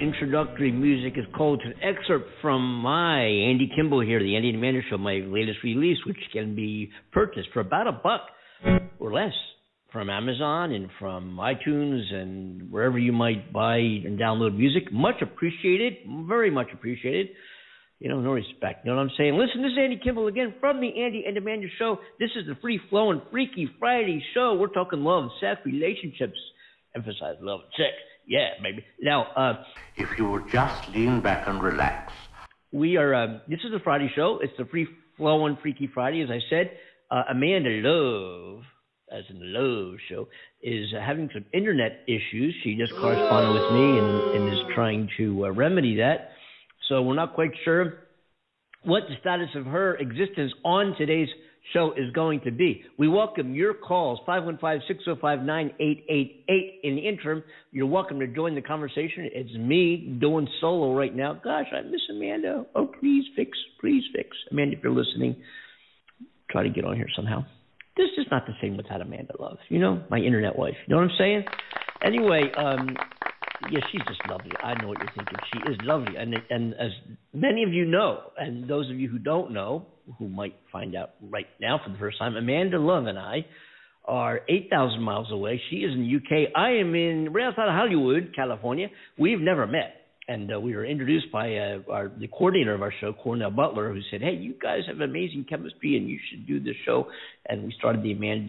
that introductory music is called an excerpt from my Andy Kimball here, the Andy Demander Show, my latest release, which can be purchased for about $1 or less from Amazon and from iTunes and wherever you might buy and download music. Much appreciated, very much appreciated. You know, no respect. You know what I'm saying? Listen, this is Andy Kimball again from the Andy and Demander Show. This is the free-flowing, freaky Friday show. We're talking love, sex, relationships. Emphasize love and sex. Yeah, maybe. Now, if you would just lean back and relax. We are, this is the Friday show. It's the free-flowing, freaky Friday, as I said. Amanda Love, as in the Love Show, is having some internet issues. She just corresponded with me and is trying to remedy that. So we're not quite sure what the status of her existence on today's show is going to be. We welcome your calls, 515-605-9888. In the interim, you're welcome to join the conversation. It's me doing solo right now. Gosh, I miss Amanda. Oh, please fix. Amanda, if you're listening, try to get on here somehow. This is not the same without Amanda Love, you know, my internet wife. You know what I'm saying? Anyway, yeah, she's just lovely. I know what you're thinking. She is lovely. And as many of you know, and those of you who don't know, who might find out right now for the first time, Amanda Love and I are 8,000 miles away. She is in the UK. I am in right outside of Hollywood, California. We've never met. And we were introduced by the coordinator of our show, Cornell Butler, who said, hey, you guys have amazing chemistry and you should do this show. And we started the Amanda.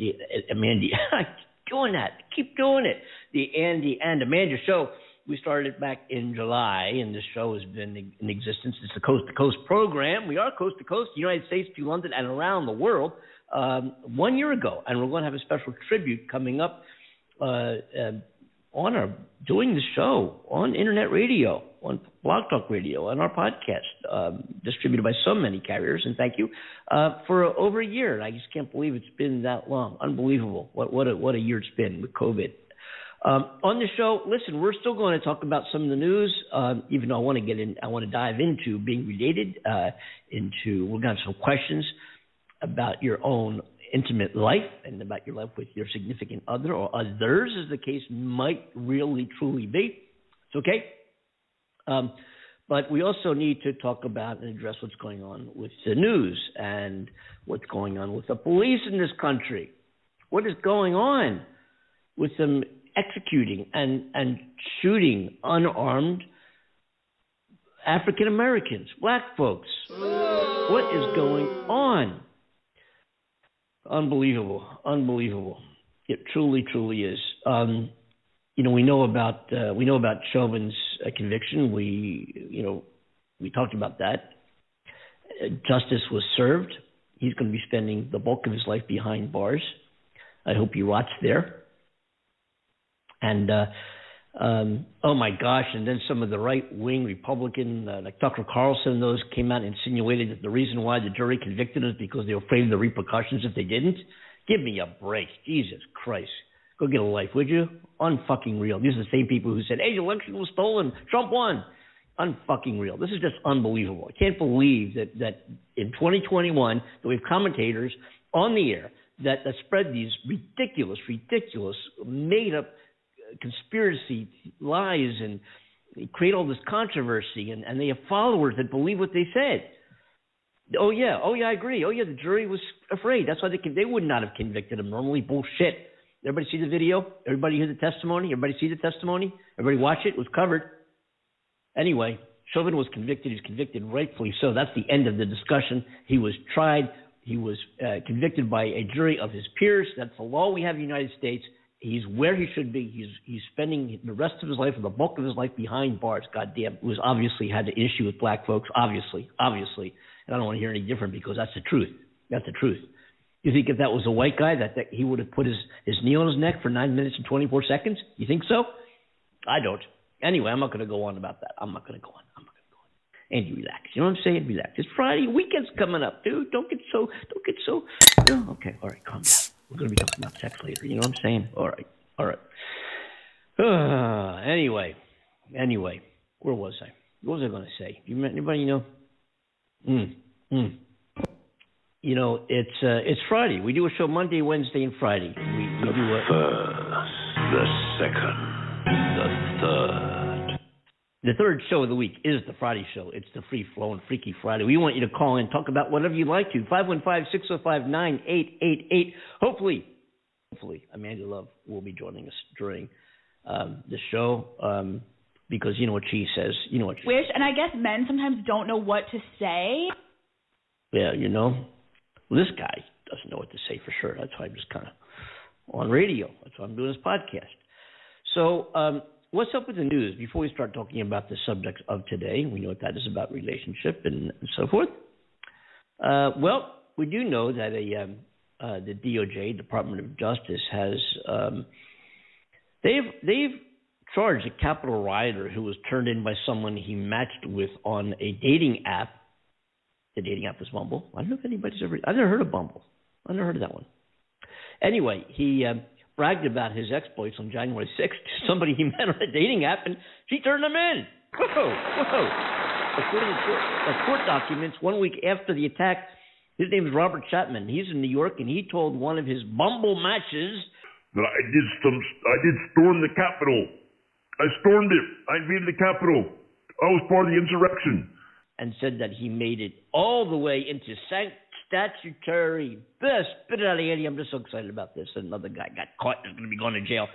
Keep doing it. The Andy and Amanda Show. We started back in July, and this show has been in existence. It's the Coast to Coast program. We are Coast to Coast, United States to London and around the world, 1 year ago. And we're going to have a special tribute coming up on our doing the show on internet radio, on Blog Talk Radio, on our podcast, distributed by so many carriers. And thank you for over a year. And I just can't believe it's been that long. Unbelievable. What a year it's been with COVID. On the show, listen, we're still going to talk about some of the news, even though I want to dive into being related, we're going to have some questions about your own intimate life and about your life with your significant other or others, as the case might really truly be. It's okay. But we also need to talk about and address what's going on with the news and what's going on with the police in this country. What is going on with them executing and shooting unarmed African Americans, black folks? What is going on? Unbelievable. It truly is. You know, we know about Chauvin's conviction. We talked about that. Justice was served. He's going to be spending the bulk of his life behind bars. I hope you watch there. And, oh, my gosh, and then some of the right-wing Republican, like Tucker Carlson, those came out and insinuated that the reason why the jury convicted us because they were afraid of the repercussions if they didn't. Give me a break. Jesus Christ. Go get a life, would you? Unfucking real. These are the same people who said, hey, the election was stolen. Trump won. Unfucking real. This is just unbelievable. I can't believe that in 2021 that we have commentators on the air that spread these ridiculous, made-up conspiracy lies and they create all this controversy and they have followers that believe what they said. Oh yeah, I agree. Oh yeah, the jury was afraid. That's why they would not have convicted him normally. Bullshit. Everybody see the video? Everybody hear the testimony? Everybody see the testimony? Everybody watch it? It was covered. Anyway, Chauvin was convicted. He's convicted rightfully so. That's the end of the discussion. He was tried. He was convicted by a jury of his peers. That's the law we have in the United States. He's where he should be. He's spending the rest of his life or the bulk of his life behind bars. Goddamn, who's obviously had an issue with black folks. Obviously, and I don't want to hear any different because that's the truth. You think if that was a white guy that he would have put his knee on his neck for 9 minutes and 24 seconds? You think so? I don't. Anyway, I'm not going to go on about that. And you relax. You know what I'm saying? Relax. It's Friday. Weekend's coming up, dude. Don't get so. Oh, okay. All right. Calm down. We're going to be talking about sex later. You know what I'm saying? All right. Anyway, where was I? What was I going to say? You anybody know? You know, it's Friday. We do a show Monday, Wednesday, and Friday. We do the first, the second, the third. The third show of the week is the Friday show. It's the Free Flowing Freaky Friday. We want you to call in, talk about whatever you'd like to. 515-605-9888. Hopefully, Amanda Love will be joining us during the show because you know what she says. You know what she wish, says. And I guess men sometimes don't know what to say. Yeah, you know, this guy doesn't know what to say for sure. That's why I'm just kind of on radio. That's why I'm doing this podcast. So, what's up with the news? Before we start talking about the subjects of today, we know what that is about relationship and so forth. Well, we do know that the DOJ, Department of Justice, has they've charged a Capitol rioter who was turned in by someone he matched with on a dating app. The dating app was Bumble. I don't know if anybody's ever – I've never heard of Bumble. I've never heard of that one. Anyway, he bragged about his exploits on January 6th to somebody he met on a dating app, and she turned him in. Whoa. According to court documents, 1 week after the attack, his name is Robert Chapman. He's in New York, and he told one of his Bumble matches that I did storm the Capitol. I stormed it. I invaded the Capitol. I was part of the insurrection. And said that he made it all the way into statutory best. Spit it out, Andy. I'm just so excited about this. Another guy got caught and is going to be going to jail.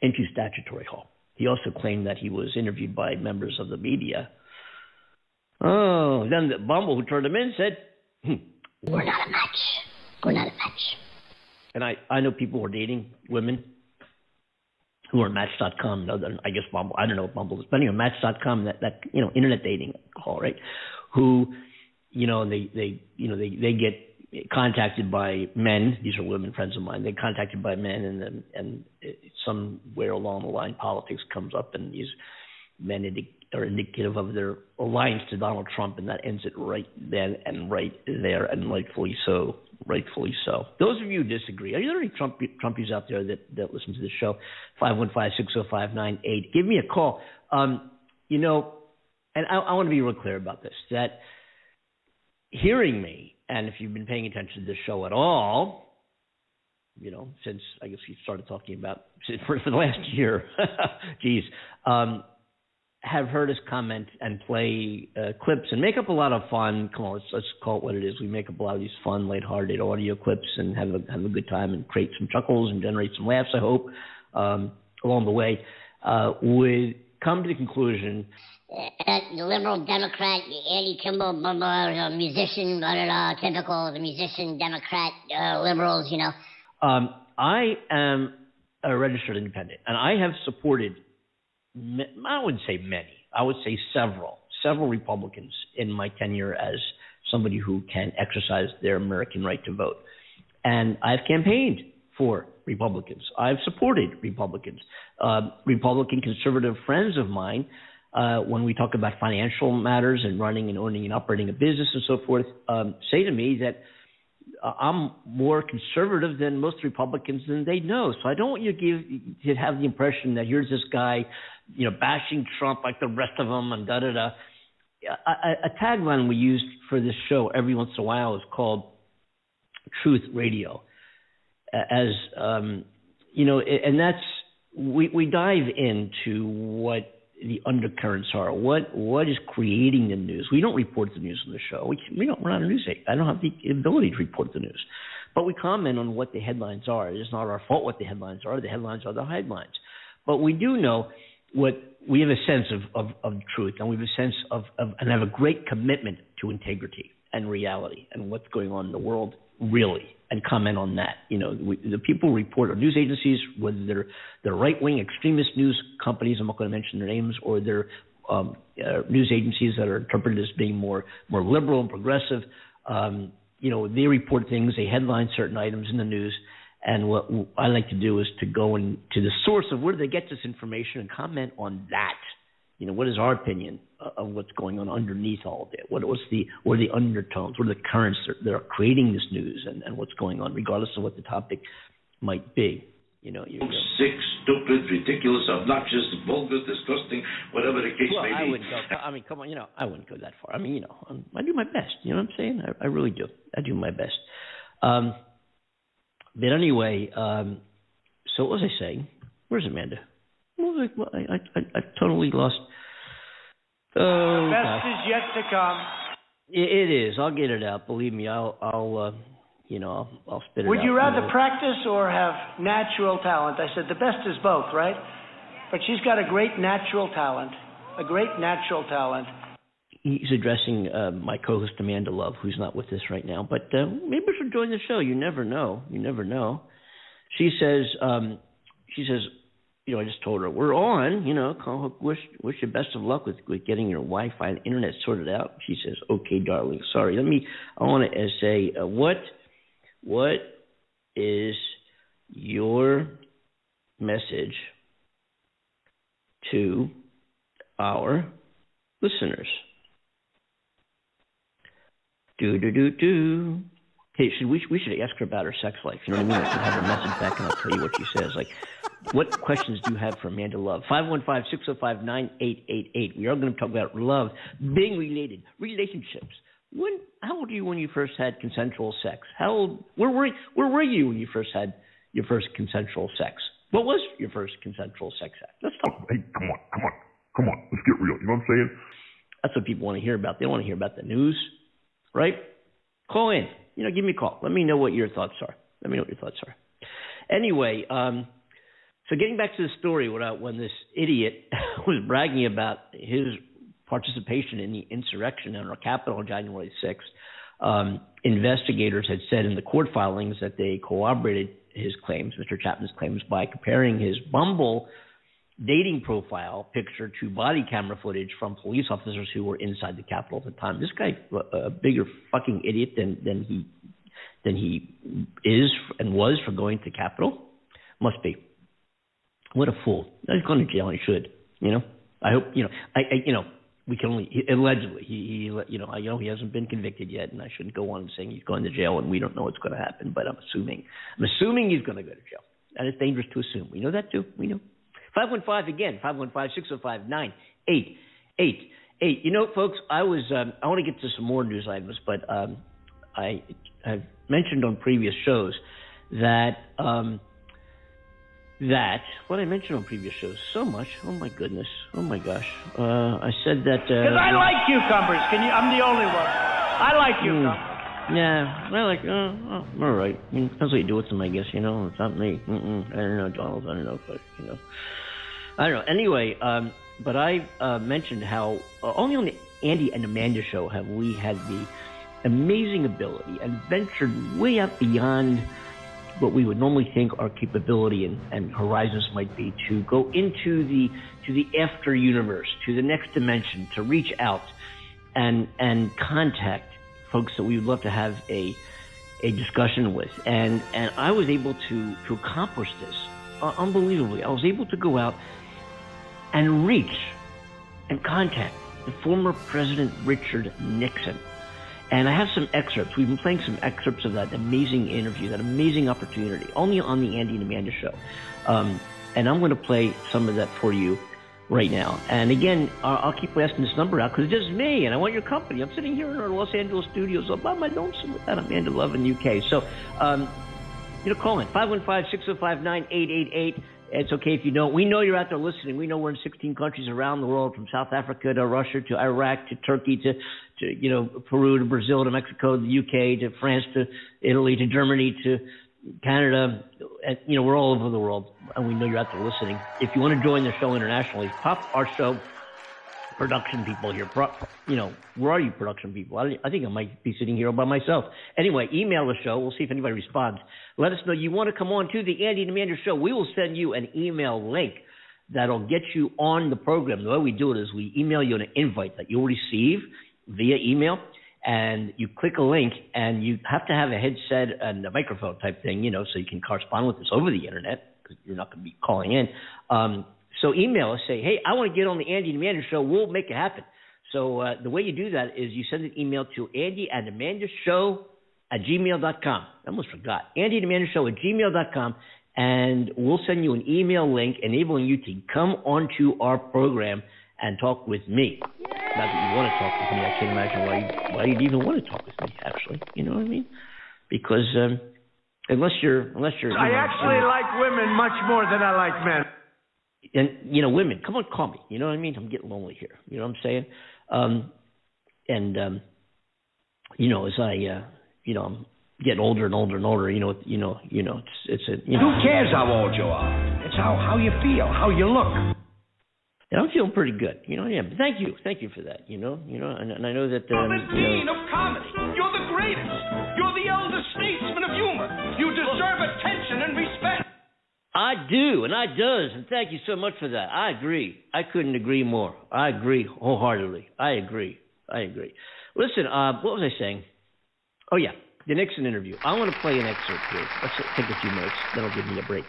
Into statutory hall. He also claimed that he was interviewed by members of the media. Oh, then the Bumble who turned him in said, we're not a match. We're not a match. And I know people who are dating women who are Match.com and other, I guess Bumble, I don't know what Bumble is, but anyway, Match.com, that you know, internet dating call, right? Who, you know, they get contacted by men. These are women friends of mine. They contacted by men, and somewhere along the line, politics comes up, and these men are indicative of their alliance to Donald Trump, and that ends it right then and right there, and rightfully so. Rightfully so. Those of you who disagree, are there any Trumpies out there that listen to the show? 515-605-98. Give me a call. You know, and I want to be real clear about this, that hearing me, and if you've been paying attention to this show at all, you know, since I guess we started talking about for the last year, geez, have heard us comment and play clips and make up a lot of fun. Come on, let's call it what it is. We make up a lot of these fun, lighthearted audio clips and have a good time and create some chuckles and generate some laughs, I hope, along the way. We come to the conclusion that the liberal Democrat, Andy Kimball, musician, typical, the musician, Democrat, liberals, you know. I am a registered independent, and I have supported – I wouldn't say many. I would say several Republicans in my tenure as somebody who can exercise their American right to vote. And I've campaigned for Republicans. I've supported Republicans. Republican conservative friends of mine, when we talk about financial matters and running and owning and operating a business and so forth, say to me that I'm more conservative than most Republicans than they know. So I don't want you to have the impression that here's this guy, you know, bashing Trump like the rest of them and da-da-da. A tagline we used for this show every once in a while is called Truth Radio. As, you know, and that's – we dive into what the undercurrents are. What is creating the news? We don't report the news on the show. We're not a news agent. I don't have the ability to report the news. But we comment on what the headlines are. It's not our fault what the headlines are. The headlines are the headlines. But we do know we have a sense of truth, and we have a sense of and have a great commitment to integrity and reality and what's going on in the world, really, and comment on that. You know, the people report on news agencies, whether they're the right-wing extremist news companies, I'm not going to mention their names, or they're news agencies that are interpreted as being more liberal and progressive. You know, they report things, they headline certain items in the news, and what I like to do is to go into the source of where they get this information and comment on that. You know, what is our opinion of what's going on underneath all of it? What are the undertones? What are the currents that are creating this news and what's going on, regardless of what the topic might be? You know, you're sick, stupid, ridiculous, obnoxious, vulgar, disgusting, whatever the case may be. Come on, you know, I wouldn't go that far. I mean, you know, I do my best. You know what I'm saying? I really do. I do my best. But anyway, so what was I saying? Where's Amanda? I totally lost. Best is yet to come. It is. I'll get it out. Believe me, I'll spit it out. Would you rather practice or have natural talent? I said the best is both, right? But she's got a great natural talent. A great natural talent. He's addressing my co-host Amanda Love, who's not with us right now. But maybe we should join the show. You never know. You never know. She says, you know, I just told her we're on. You know, wish you best of luck with getting your Wi-Fi and internet sorted out. She says, okay, darling. Sorry. I want to say what is your message to our listeners? Do. Hey, we should ask her about her sex life. You know what I mean? I can have her message back and I'll tell you what she says. Like, what questions do you have for Amanda Love? 515-605-9888. We are going to talk about love, being related, relationships. How old were you when you first had consensual sex? How old? Where were you when you first had your first consensual sex? What was your first consensual sex act? Let's talk. Hey, come on. Let's get real. You know what I'm saying? That's what people want to hear about. They don't want to hear about the news. Right? Call in. You know, give me a call. Let me know what your thoughts are. Anyway, so getting back to the story when this idiot was bragging about his participation in the insurrection in our Capitol on January 6th, investigators had said in the court filings that they corroborated his claims, Mr. Chapman's claims, by comparing his Bumble dating profile picture to body camera footage from police officers who were inside the Capitol at the time. This guy, a bigger fucking idiot than he is and was for going to the Capitol, must be. What a fool! He's going to jail. He should. You know. I hope. You know. We can only allegedly. He. You know. I know he hasn't been convicted yet, and I shouldn't go on saying he's going to jail, and we don't know what's going to happen. But I'm assuming he's going to go to jail. That is dangerous to assume. We know that too. We know. 515-605-9888. You know, folks, I want to get to some more news items, but I've mentioned on previous shows that what I mentioned on previous shows so much. Oh my goodness. Oh my gosh. I said that because I like cucumbers. I'm the only one. I like cucumbers. Yeah, I like. All right. I mean, that's what you do with them, I guess. You know, it's not me. I don't know, Donald. I don't know, but you know, I don't know. Anyway, but I mentioned how only on the Andy and Amanda show have we had the amazing ability and ventured way out beyond what we would normally think our capability and horizons might be to go into the after universe, to the next dimension, to reach out and contact folks that we would love to have a discussion with. And I was able to accomplish this unbelievably. I was able to go out and reach and contact the former President Richard Nixon. And I have some excerpts. We've been playing some excerpts of that amazing interview, that amazing opportunity, only on the Andy and Amanda show. And I'm going to play some of that for you right now. And again, I'll keep blasting this number out because it's just me and I want your company. I'm sitting here in our Los Angeles studios all by my lonesome without Amanda Love in the UK. So, call in 515-605-9888. It's okay if you don't. We know you're out there listening. We know we're in 16 countries around the world, from South Africa to Russia to Iraq to Turkey to Peru to Brazil to Mexico to the UK to France to Italy to Germany to Canada, we're all over the world, and we know you're out there listening. If you want to join the show internationally, pop our show, production people here. Where are you, production people? I think I might be sitting here all by myself. Anyway, email the show. We'll see if anybody responds. Let us know you want to come on to the Andy and Amanda show. We will send you an email link that'll get you on the program. The way we do it is we email you an invite that you'll receive via email. And you click a link, and you have to have a headset and a microphone type thing, so you can correspond with us over the internet because you're not going to be calling in. So email us, say, hey, I want to get on the Andy and Amanda show. We'll make it happen. So the way you do that is you send an email to andyandamandashow@gmail.com. I almost forgot. andyandamandashow@gmail.com. And we'll send you an email link enabling you to come onto our program and talk with me. Not that you want to talk with me. I can't imagine why you'd even want to talk with me, actually. You know what I mean? Because unless you're I actually like women much more than I like men. And, you know, women, come on, call me. You know what I mean? I'm getting lonely here. You know what I'm saying? You know, as I, you know, I'm getting older and older and older, you know, it's a, you know. Who cares how old you are? It's how you feel, how you look. And I'm feeling pretty good, you know. Yeah, but thank you for that, you know. And I know that. You're the dean of comedy. You're the greatest. You're the elder statesman of humor. You deserve attention and respect. I do, and I does, and thank you so much for that. I agree. I couldn't agree more. I agree wholeheartedly. I agree. Listen, what was I saying? Oh yeah, the Nixon interview. I want to play an excerpt here. Let's take a few minutes. That'll give me a break.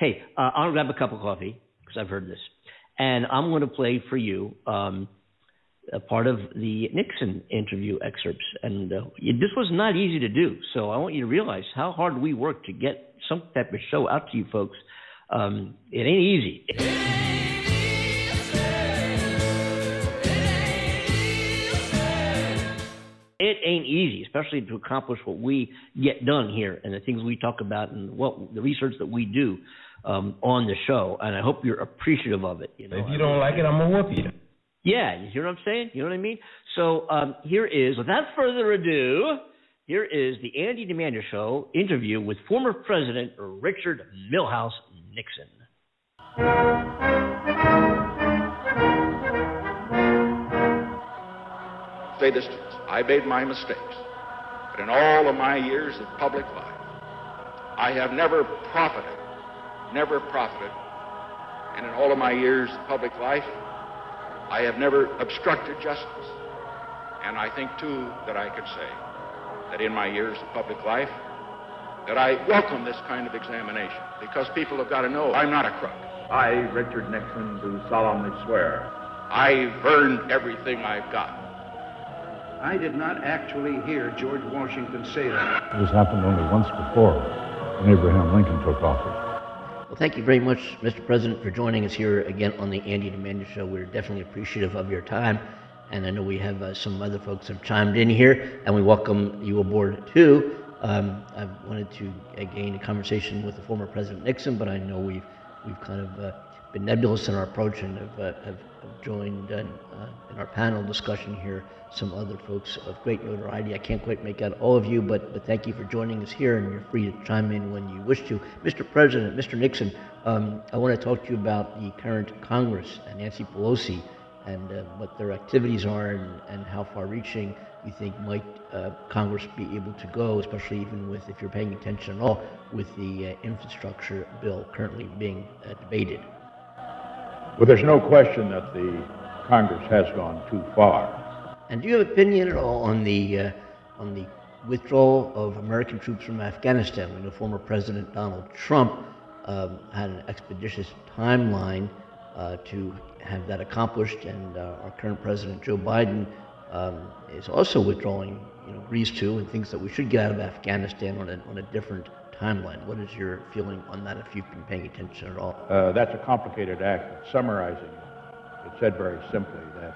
Hey, I'll grab a cup of coffee because I've heard this. And I'm going to play for you a part of the Nixon interview excerpts. And this was not easy to do. So I want you to realize how hard we work to get some type of show out to you folks. It ain't easy. It ain't easy, especially to accomplish what we get done here and the things we talk about and what the research that we do. On the show, and I hope you're appreciative of it. You know? If you don't like it, I'm going to whoop you. Yeah, you hear what I'm saying? You know what I mean? So here is, without further ado, here is the Andy DeMander Show interview with former President Richard Milhouse Nixon. Stay distant. I made my mistakes, but in all of my years of public life, I have never profited, and in all of my years of public life, I have never obstructed justice. And I think, too, that I could say that in my years of public life, that I welcome this kind of examination, because people have got to know I'm not a crook. I, Richard Nixon, do solemnly swear. I've earned everything I've got. I did not actually hear George Washington say that. This happened only once before, when Abraham Lincoln took office. Well, thank you very much, Mr. President, for joining us here again on the Andy DeMander Show. We're definitely appreciative of your time, and I know we have some other folks have chimed in here, and we welcome you aboard, too. I wanted to gain a conversation with the former President Nixon, but I know we've kind of been nebulous in our approach and have joined in our panel discussion here some other folks of great notoriety. I can't quite make out all of you, but thank you for joining us here, and you're free to chime in when you wish to. Mr. President, Mr. Nixon, I want to talk to you about the current Congress and Nancy Pelosi and what their activities are and how far-reaching you think might Congress be able to go, especially even with, if you're paying attention at all, with the infrastructure bill currently being debated. Well, there's no question that the Congress has gone too far. And do you have an opinion at all on the withdrawal of American troops from Afghanistan? We know former President Donald Trump had an expeditious timeline to have that accomplished, and our current President Joe Biden is also withdrawing, you know, Greece too, and thinks that we should get out of Afghanistan on a different timeline. What is your feeling on that, if you've been paying attention at all? That's a complicated act. Summarizing it, it said very simply that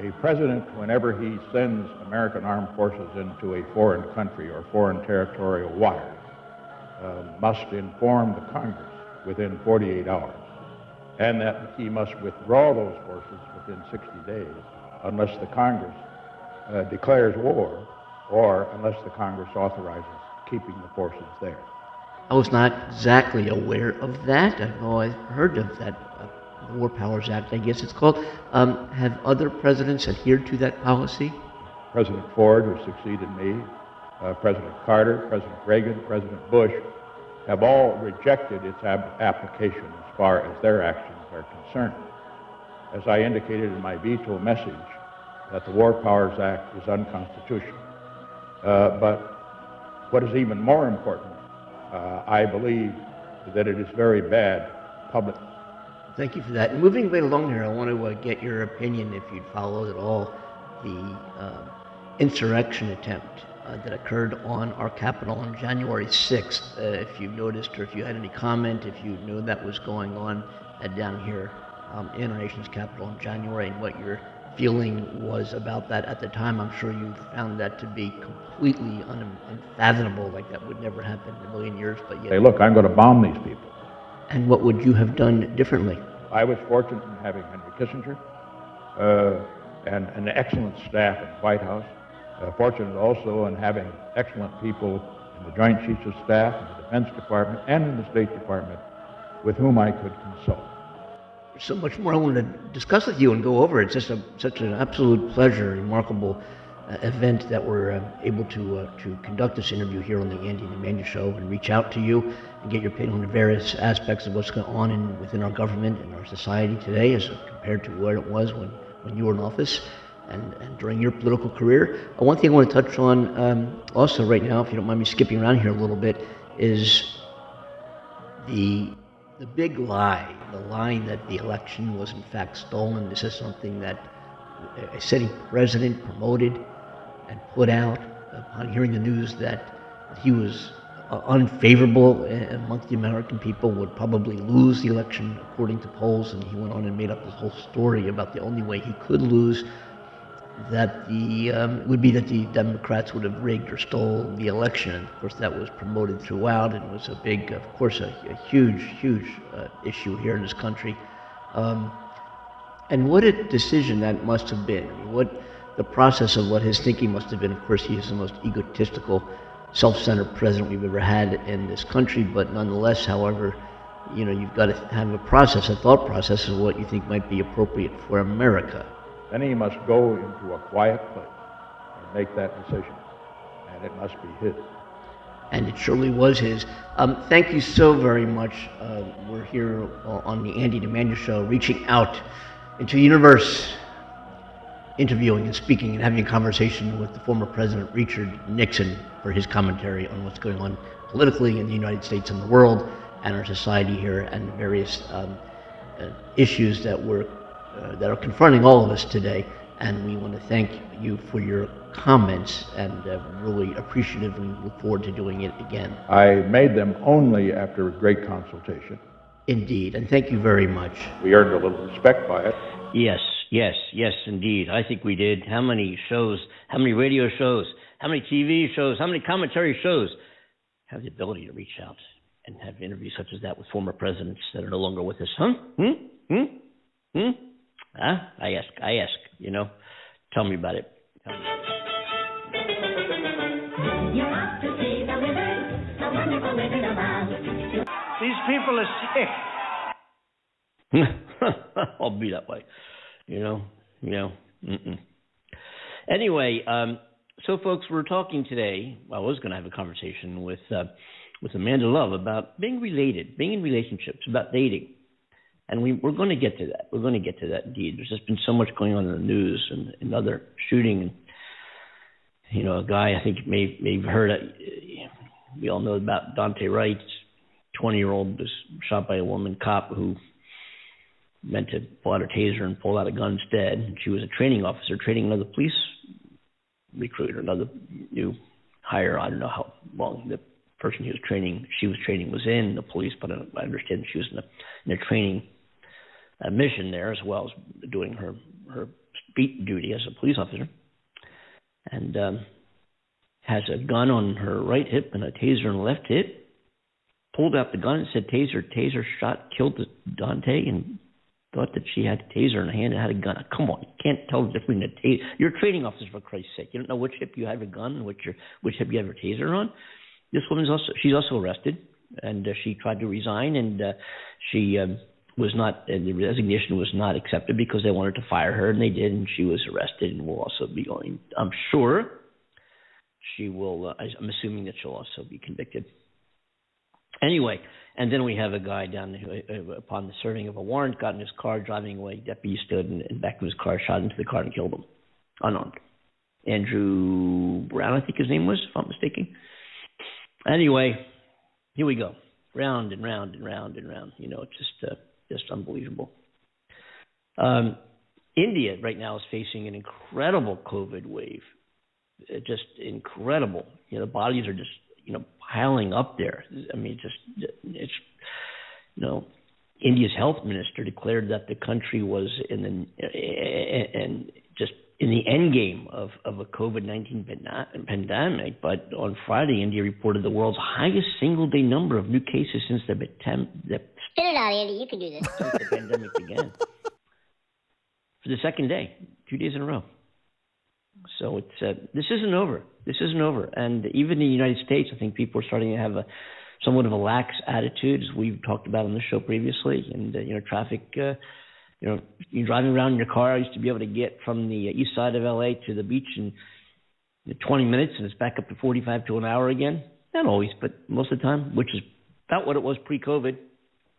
a president, whenever he sends American armed forces into a foreign country or foreign territorial waters, must inform the Congress within 48 hours, and that he must withdraw those forces within 60 days, unless the Congress declares war, or unless the Congress authorizes keeping the forces there. I was not exactly aware of that. I know I've heard of that. War Powers Act, I guess it's called. Have other presidents adhered to that policy? President Ford, who succeeded me, President Carter, President Reagan, President Bush, have all rejected its application as far as their actions are concerned. As I indicated in my veto message, that the War Powers Act is unconstitutional. But what is even more important, I believe that it is very bad public. Thank you for that. Moving right along here, I want to get your opinion, if you'd followed at all, the insurrection attempt that occurred on our Capitol on January 6th. If you noticed, or if you had any comment, if you knew that was going on down here in our nation's capital in January, and what your feeling was about that at the time. I'm sure you found that to be completely unfathomable, like that would never happen in a million years. But yet, hey, look, I'm going to bomb these people. And what would you have done differently? I was fortunate in having Henry Kissinger and an excellent staff at the White House. Fortunate also in having excellent people in the Joint Chiefs of Staff, in the Defense Department, and in the State Department with whom I could consult. There's so much more I want to discuss with you and go over. It's just such an absolute pleasure, remarkable event that we're able to conduct this interview here on the Andy and Amanda Show and reach out to you and get your opinion on the various aspects of what's going on within our government and our society today as compared to what it was when you were in office and during your political career. One thing I want to touch on also right now, if you don't mind me skipping around here a little bit, is the big lie, the line that the election was in fact stolen. This is something that a sitting president promoted and put out upon hearing the news that he was unfavorable amongst the American people, would probably lose the election according to polls, and he went on and made up this whole story about the only way he could lose, that would be that the Democrats would have rigged or stole the election. And of course, that was promoted throughout and was a big, of course, a huge issue here in this country. And what a decision that must have been. I mean, what the process of what his thinking must have been. Of course, he is the most egotistical, self-centered president we've ever had in this country, but nonetheless, however, you know, you've got to have a process, a thought process of what you think might be appropriate for America. Then he must go into a quiet place and make that decision, and it must be his. And it surely was his. Thank you so very much. We're here on the Andy and Amanda Show, reaching out into the universe, interviewing and speaking and having a conversation with the former President Richard Nixon for his commentary on what's going on politically in the United States and the world and our society here and various issues that are confronting all of us today. And we want to thank you for your comments, and really appreciative, and look forward to doing it again. I made them only after a great consultation. Indeed, and thank you very much. We earned a little respect by it. Yes, indeed. I think we did. How many shows, how many radio shows, how many TV shows, how many commentary shows have the ability to reach out and have interviews such as that with former presidents that are no longer with us, huh? Ah, I ask, you know. Tell me about it. You have to see the wizard, the wonderful wizard of Oz. These people are sick. I'll be that way. You know. Anyway, so folks, we're talking today. I was going to have a conversation with Amanda Love about being related, being in relationships, about dating. And we're going to get to that. We're going to get to that indeed. There's just been so much going on in the news and another shooting. And, you know, a guy, I think may have heard of, we all know about Dante Wright, 20-year-old, was shot by a woman cop who meant to pull out a taser and pull out a gun instead. She was a training officer, training another police recruit, another new hire. I don't know how long the person she was training was in the police, but I understand she was in a training mission there as well as doing her beat duty as a police officer, and has a gun on her right hip and a taser on the left hip. Pulled out the gun and said, taser, shot, killed Dante, and thought that she had a taser in her hand and had a gun. Come on, you can't tell the difference between a taser. You're a training officer, for Christ's sake. You don't know which hip you have a gun and which hip you have your taser on. This woman's also arrested, and she tried to resign, and the resignation was not accepted because they wanted to fire her, and they did, and she was arrested and will also be going. I'm sure she will, I'm assuming that she'll also be convicted. Anyway, and then we have a guy down who, upon the serving of a warrant, got in his car, driving away. Deputy stood in the back of his car, shot into the car, and killed him, unarmed. Andrew Brown, I think his name was, if I'm not mistaken. Anyway, here we go, round and round and round and round. You know, it's just unbelievable. India right now is facing an incredible COVID wave, just incredible. You know, the bodies are just, you know, piling up there. I mean, it's you know, India's health minister declared that the country was in the end game of a COVID-19 pandemic. But on Friday, India reported the world's highest single day number of new cases since the Spit it out, Andy. You can do this. Since the pandemic began. For the second day, 2 days in a row. So it's this isn't over. This isn't over. And even in the United States, I think people are starting to have a somewhat of a lax attitude, as we've talked about on the show previously. And, traffic, you're driving around in your car. I used to be able to get from the east side of L.A. to the beach in 20 minutes, and it's back up to 45 to an hour again. Not always, but most of the time, which is about what it was pre-COVID.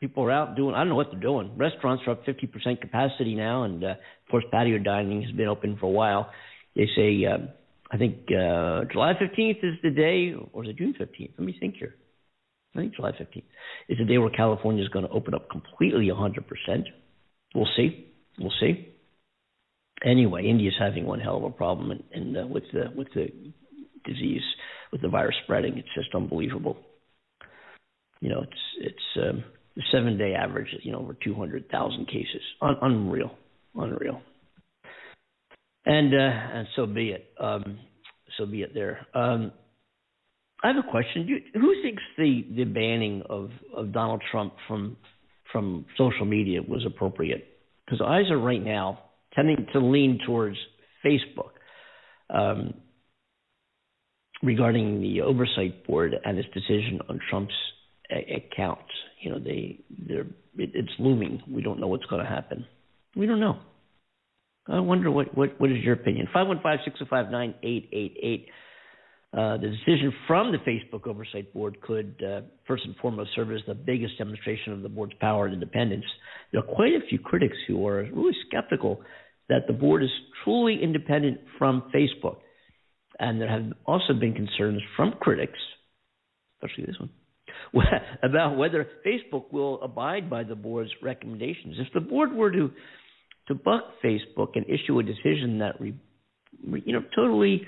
People are out doing – I don't know what they're doing. Restaurants are up 50% capacity now, and, of course, patio dining has been open for a while. They say I think July 15th is the day – or is it June 15th? Let me think here. I think July 15th is the day where California is going to open up completely 100%. We'll see. We'll see. Anyway, India's having one hell of a problem with the disease, with the virus spreading. It's just unbelievable. You know, it's the 7-day average, over 200,000 cases. Unreal. And so be it. So be it there. I have a question. Who thinks the banning of Donald Trump from social media was appropriate? Because eyes are right now tending to lean towards Facebook regarding the oversight board and its decision on Trump's account. It's looming. We don't know what's going to happen. We don't know. I wonder what is your opinion? 515-605-9888. The decision from the Facebook Oversight Board could, first and foremost, serve as the biggest demonstration of the board's power and independence. There are quite a few critics who are really skeptical that the board is truly independent from Facebook. And there have also been concerns from critics, especially this one, about whether Facebook will abide by the board's recommendations. If the board were to buck Facebook and issue a decision that totally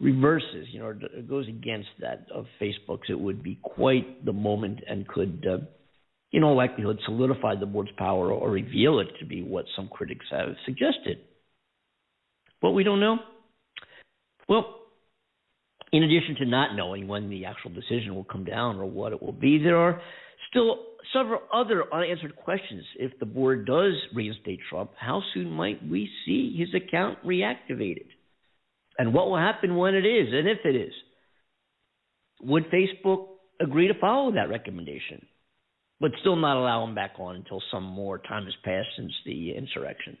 reverses, it goes against that of Facebook's, it would be quite the moment and could, in all likelihood, solidify the board's power or reveal it to be what some critics have suggested. But we don't know. Well, in addition to not knowing when the actual decision will come down or what it will be, there are still several other unanswered questions. If the board does reinstate Trump, how soon might we see his account reactivated? And what will happen when it is, and if it is? Would Facebook agree to follow that recommendation, but still not allow him back on until some more time has passed since the insurrection?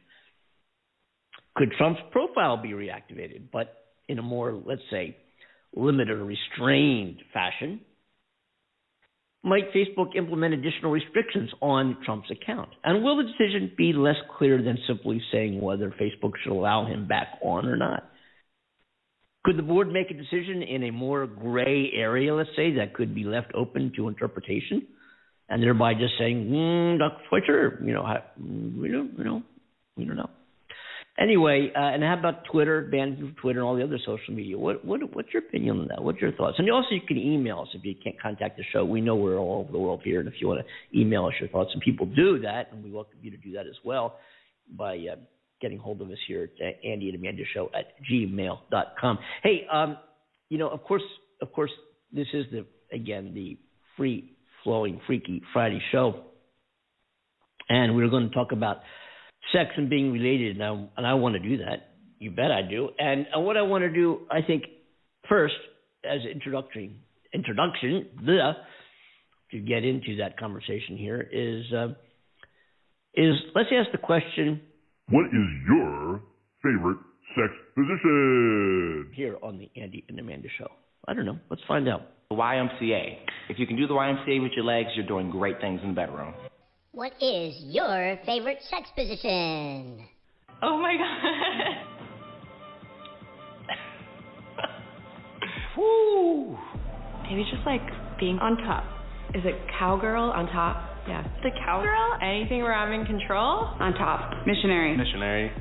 Could Trump's profile be reactivated, but in a more, let's say, limited or restrained fashion? Might Facebook implement additional restrictions on Trump's account? And will the decision be less clear than simply saying whether Facebook should allow him back on or not? Could the board make a decision in a more gray area, let's say, that could be left open to interpretation, and thereby just saying, not quite sure, we don't know. Anyway, and how about Twitter, banning from Twitter and all the other social media? What's your opinion on that? What's your thoughts? And also you can email us if you can't contact the show. We know we're all over the world here, and if you want to email us your thoughts, and people do that, and we welcome you to do that as well by getting hold of us here at Andy and Amanda Show at gmail.com. Hey, of course, this is the free flowing Freaky Friday show, and we're going to talk about sex and being related, and I want to do that. You bet I do. And what I want to do, I think, first as an introduction, to get into that conversation here is let's ask the question. What is your favorite sex position? Here on the Andy and Amanda Show. I don't know. Let's find out. The YMCA. If you can do the YMCA with your legs, you're doing great things in the bedroom. What is your favorite sex position? Oh, my God. Woo. Maybe just like being on top. Is it cowgirl on top? Yeah. The cowgirl? Anything where I'm in control? On top. Missionary.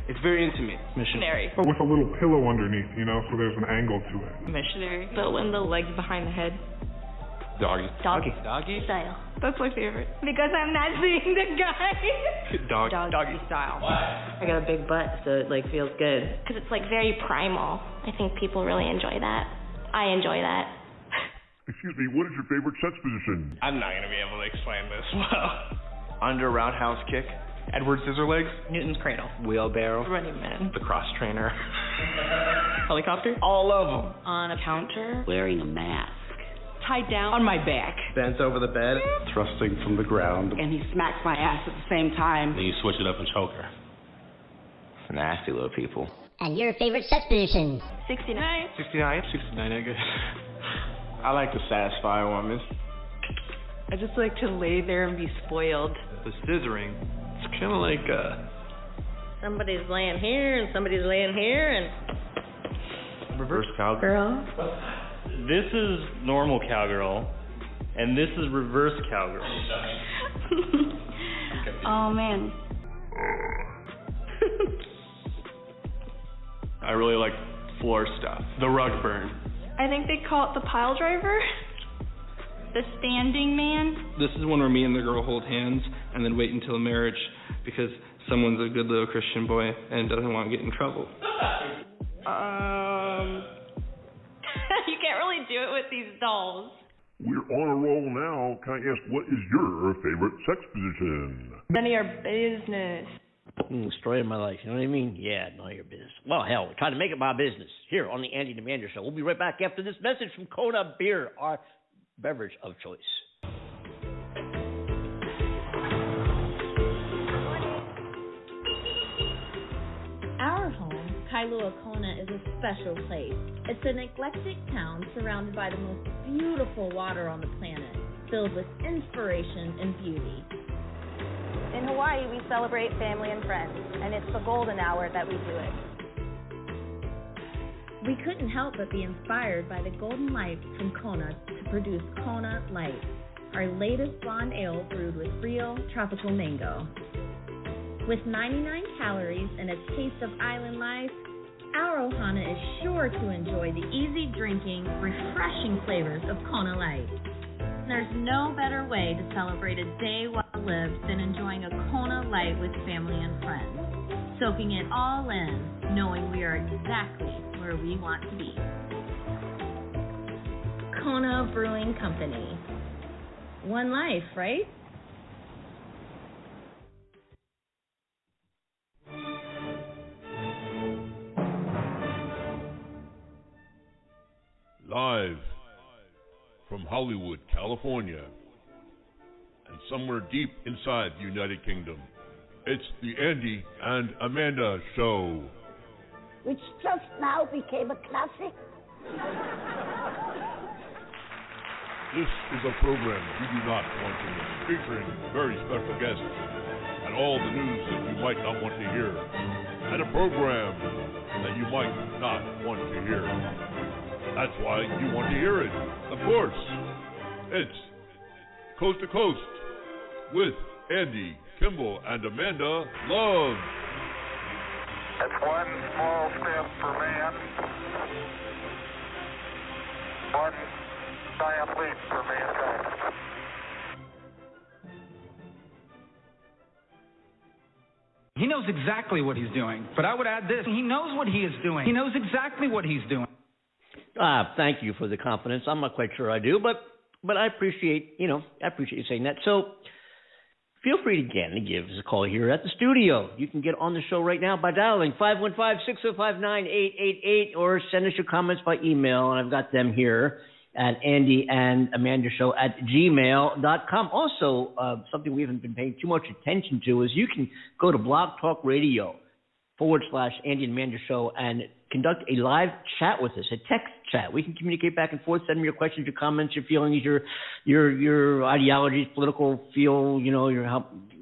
It's very intimate. Missionary. But with a little pillow underneath, so there's an angle to it. Missionary. But when the legs behind the head. Doggy style. That's my favorite. Because I'm not seeing the guy. Doggy style. Wow. I got a big butt, so it feels good. Because it's very primal. I think people really enjoy that. I enjoy that. Excuse me, what is your favorite chess position? I'm not going to be able to explain this well. Under roundhouse kick. Edward Scissorlegs. Newton's Cradle. Wheelbarrow. Running Man. The Cross Trainer. Helicopter. All of them. On a counter. Wearing a mask. Tied down. On my back. Bent over the bed. Thrusting from the ground. And he smacks my ass at the same time. Then you switch it up and choke her. It's nasty little people. And your favorite sex position? 69. 69? 69, I guess. I like to satisfy women. I just like to lay there and be spoiled. The scissoring, it's kind of like somebody's laying here and somebody's laying here and... Reverse cowgirl? This is normal cowgirl, and this is reverse cowgirl. Oh, man. I really like floor stuff. The rug burn. I think they call it the pile driver. The standing man. This is one where me and the girl hold hands and then wait until marriage because someone's a good little Christian boy and doesn't want to get in trouble. You can't really do it with these dolls. We're on a roll now. Can I ask, what is your favorite sex position? None of your business. Story of my life, you know what I mean? Yeah, none of your business. Well, hell, we're trying to make it my business. Here on the Andy Demander Show. We'll be right back after this message from Kona Beer, our beverage of choice. Our home, Kailua Kona, is a special place. It's an eclectic town surrounded by the most beautiful water on the planet, filled with inspiration and beauty. In Hawaii, we celebrate family and friends, and it's the golden hour that we do it. We couldn't help but be inspired by the golden light from Kona to produce Kona Light, our latest blonde ale brewed with real tropical mango. With 99 calories and a taste of island life, our Ohana is sure to enjoy the easy drinking, refreshing flavors of Kona Light. There's no better way to celebrate a day well lived than enjoying a Kona Light with family and friends, soaking it all in, knowing we are exactly where we want to be. Kona Brewing Company. One life, right? Live from Hollywood, California, and somewhere deep inside the United Kingdom, it's the Andy and Amanda Show, which just now became a classic. This is a program you do not want to miss, featuring very special guests and all the news that you might not want to hear, and a program that you might not want to hear. That's why you want to hear it. Of course, it's Coast to Coast with Andy, Kimball, and Amanda Love. That's one small step for man, one giant leap for mankind. He knows exactly what he's doing, but I would add this. He knows what he is doing. He knows exactly what he's doing. Thank you for the confidence. I'm not quite sure I do, but I appreciate, I appreciate you saying that. So feel free again to give us a call here at the studio. You can get on the show right now by dialing 515-605-9888 or send us your comments by email. And I've got them here at andyandamandaShow@gmail.com. Also, something we haven't been paying too much attention to is you can go to blogtalkradio.com/Andy and Amanda Show and conduct a live chat with us, a text chat. We can communicate back and forth, send me your questions, your comments, your feelings, your ideologies, political feel, how you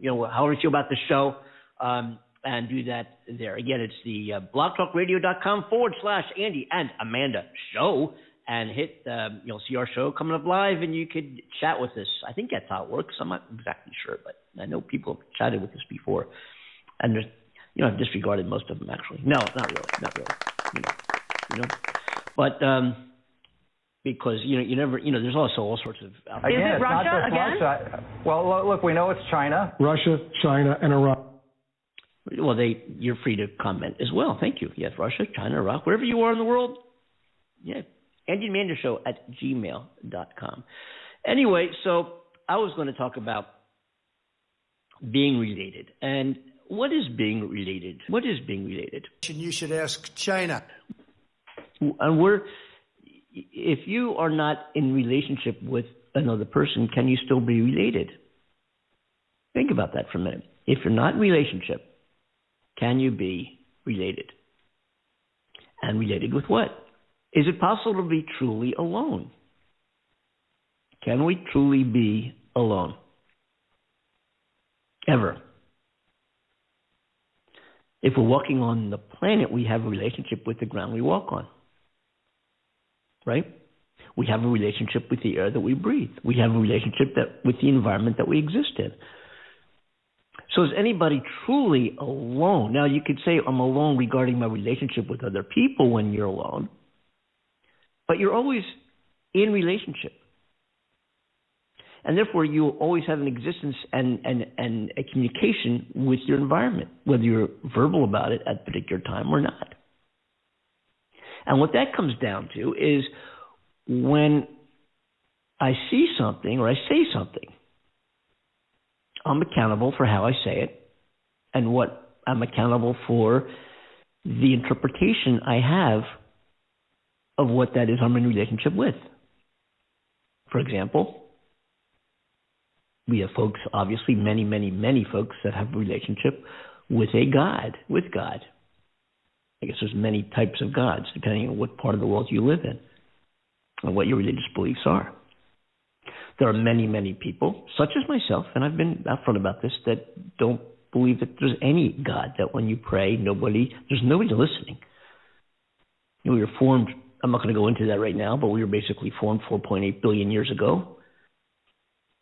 feel about the show, and do that there. Again, it's the blogtalkradio.com/Andy and Amanda Show, and hit, you'll see our show coming up live, and you could chat with us. I think that's how it works. I'm not exactly sure, but I know people have chatted with us before, and there's I've disregarded most of them, actually. No, not really. But because you never, there's also all sorts of. Is it Russia again? Russia. Well, look, we know it's China, Russia, China, and Iraq. Well, you're free to comment as well. Thank you. Yes, Russia, China, Iraq, wherever you are in the world. Yeah, andyandamandashow@gmail.com. Anyway, so I was going to talk about being related. And what is being related? What is being related? You should ask China. And if you are not in relationship with another person, can you still be related? Think about that for a minute. If you're not in relationship, can you be related? And related with what? Is it possible to be truly alone? Can we truly be alone? Ever. If we're walking on the planet, we have a relationship with the ground we walk on. Right? We have a relationship with the air that we breathe. We have a relationship with the environment that we exist in. So is anybody truly alone? Now, you could say I'm alone regarding my relationship with other people when you're alone, but you're always in relationship. And therefore, you always have an existence and a communication with your environment, whether you're verbal about it at a particular time or not. And what that comes down to is when I see something or I say something, I'm accountable for how I say it and what I'm accountable for the interpretation I have of what that is I'm in relationship with. For example, we have folks, obviously many, many, many folks that have a relationship with a God, with God. I guess there's many types of gods depending on what part of the world you live in and what your religious beliefs are. There are many, many people, such as myself, and I've been upfront about this, that don't believe that there's any God, that when you pray, there's nobody listening. We were formed, I'm not going to go into that right now, but we were basically formed 4.8 billion years ago.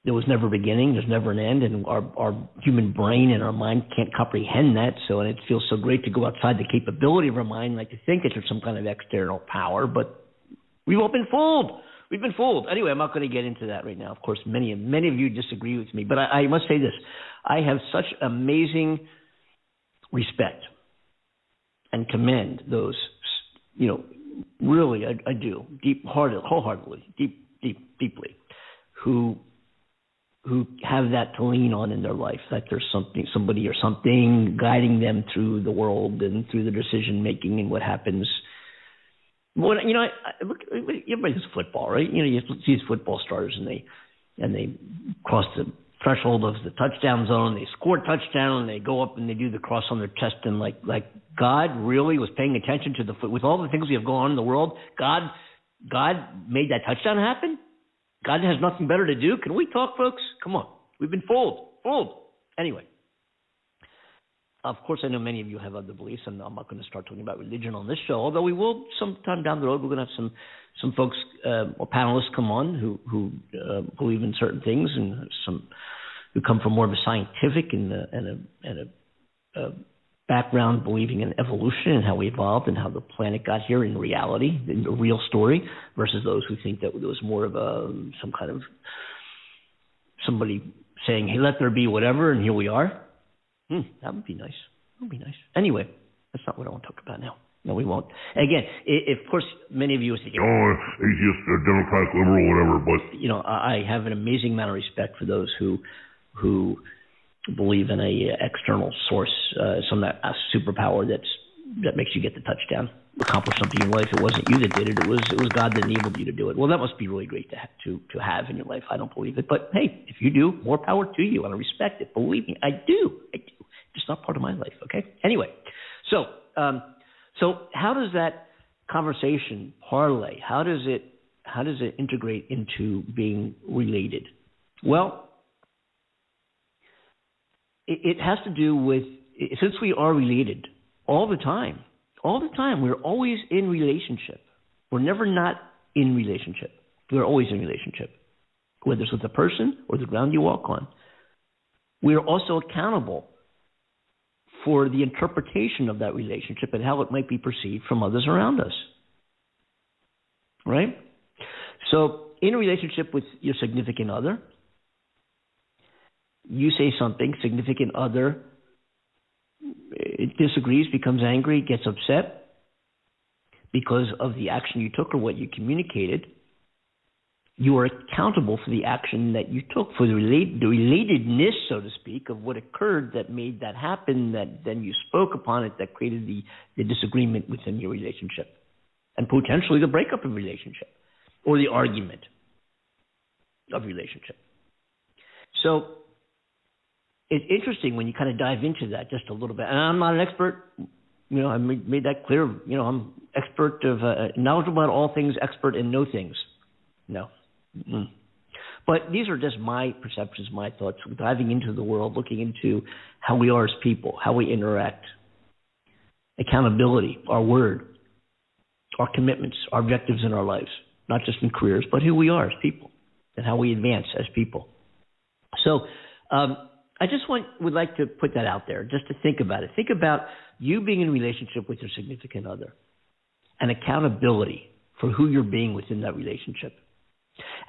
There was never a beginning, there's never an end, and our human brain and our mind can't comprehend that. So, and it feels so great to go outside the capability of our mind, like to think that there's some kind of external power, but we've all been fooled. We've been fooled. Anyway, I'm not going to get into that right now. Of course, many of you disagree with me, but I must say this. I have such amazing respect and commend those, really I do, wholeheartedly, deeply, who have that to lean on in their life, that there's somebody or something guiding them through the world and through the decision-making and what happens. When, look, everybody does football, right? You see these football stars and they cross the threshold of the touchdown zone, they score a touchdown, and they go up and they do the cross on their chest, and like God really was paying attention to the foot. With all the things we have going on in the world, God made that touchdown happen? God has nothing better to do? Can we talk, folks? Come on. We've been fooled. Anyway. Of course, I know many of you have other beliefs, and I'm not going to start talking about religion on this show, although we will sometime down the road. We're going to have some folks or panelists come on who believe in certain things, and some who come from more of a scientific and a background believing in evolution and how we evolved and how the planet got here in reality, in the real story, versus those who think that it was more of some kind of somebody saying, hey, let there be whatever, and here we are. That would be nice. That would be nice. Anyway, that's not what I want to talk about now. No, we won't. Again, of course, many of you are thinking, atheist or democratic liberal or whatever, but... I have an amazing amount of respect for those who believe in an external source, some superpower that makes you get the touchdown, accomplish something in life. It wasn't you that did it. It was God that enabled you to do it. Well, that must be really great to have in your life. I don't believe it. But, hey, if you do, more power to you. And I respect it. Believe me, I do. It's just not part of my life, okay? Anyway, so how does that conversation parlay? How does it integrate into being related? Well, it has to do with, since we are related all the time. We're always in relationship. We're never not in relationship. We're always in relationship, whether it's with a person or the ground you walk on. We are also accountable for the interpretation of that relationship and how it might be perceived from others around us. Right? So in a relationship with your significant other, you say something, significant other it disagrees, becomes angry, gets upset. because of the action you took or what you communicated, you are accountable for the action that you took, for the relatedness, so to speak, of what occurred that made that happen, that then you spoke upon it, that created the disagreement within your relationship and potentially the breakup of relationship or the argument of relationship. So it's interesting when you kind of dive into that just a little bit. And I'm not an expert. You know, I made that clear. You know, I'm expert of knowledgeable about all things, expert in no things. No. Mm-hmm. But these are just my perceptions, my thoughts, diving into the world, looking into how we are as people, how we interact, accountability, our word, our commitments, our objectives in our lives, not just in careers, but who we are as people and how we advance as people. So I just would like to put that out there just to think about it. Think about you being in a relationship with your significant other and accountability for who you're being within that relationship.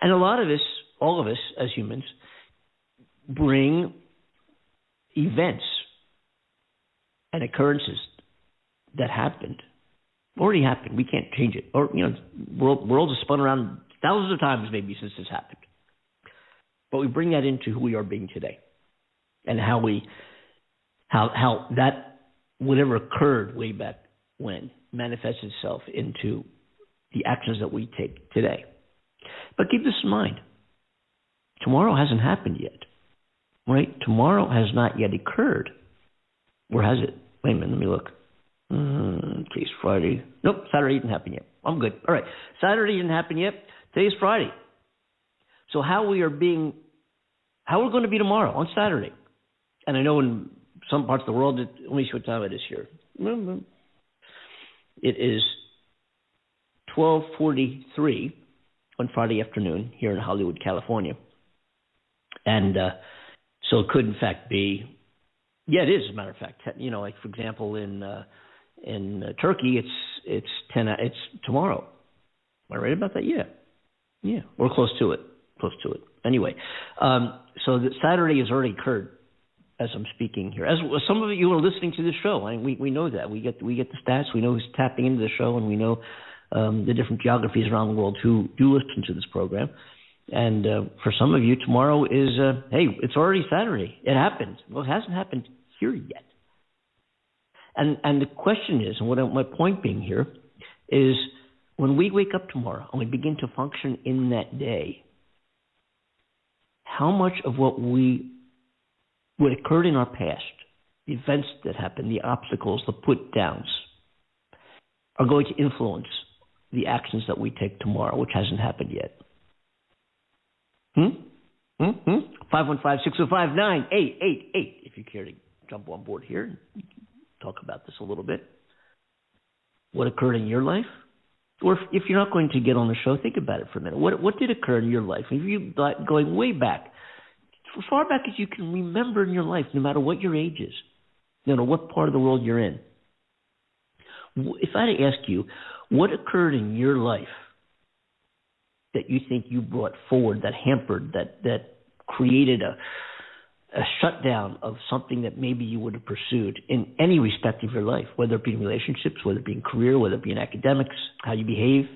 And a lot of us, all of us as humans, bring events and occurrences that happened, already happened. We can't change it. Or, you know, world has spun around thousands of times maybe since this happened. But we bring that into who we are being today and how we, how that whatever occurred way back when manifests itself into the actions that we take today. But keep this in mind. Tomorrow hasn't happened yet, right? Tomorrow has not yet occurred. Or has it? Wait a minute, let me look. Today's Friday. Nope, Saturday didn't happen yet. I'm good. All right, Saturday didn't happen yet. Today's Friday. So how we're going to be tomorrow on Saturday. And I know in some parts of the world, let me see what time it is here. It is 12:43 on Friday afternoon here in Hollywood, California. And so it could, in fact, be – yeah, it is, as a matter of fact. You know, like, for example, in Turkey, it's 10 – it's tomorrow. Am I right about that? Yeah. Yeah. Or close to it. Close to it. Anyway, so the Saturday has already occurred as I'm speaking here. As some of you are listening to the show, I mean, we know that. We get the stats. We know who's tapping into the show, and we know – the different geographies around the world who do listen to this program. And for some of you, tomorrow is, hey, it's already Saturday. It happened. Well, it hasn't happened here yet. And the question is, and what my point being here is, when we wake up tomorrow and we begin to function in that day, how much of what occurred in our past, the events that happened, the obstacles, the put-downs, are going to influence the actions that we take tomorrow, which hasn't happened yet. 515-605-9888, if you care to jump on board here and talk about this a little bit. What occurred in your life? Or if you're not going to get on the show, think about it for a minute. What did occur in your life? If you're going way back, as far back as you can remember in your life, no matter what your age is, no matter what part of the world you're in. If I had to ask you, what occurred in your life that you think you brought forward, that hampered, that created a shutdown of something that maybe you would have pursued in any respect of your life, whether it be in relationships, whether it be in career, whether it be in academics, how you behave?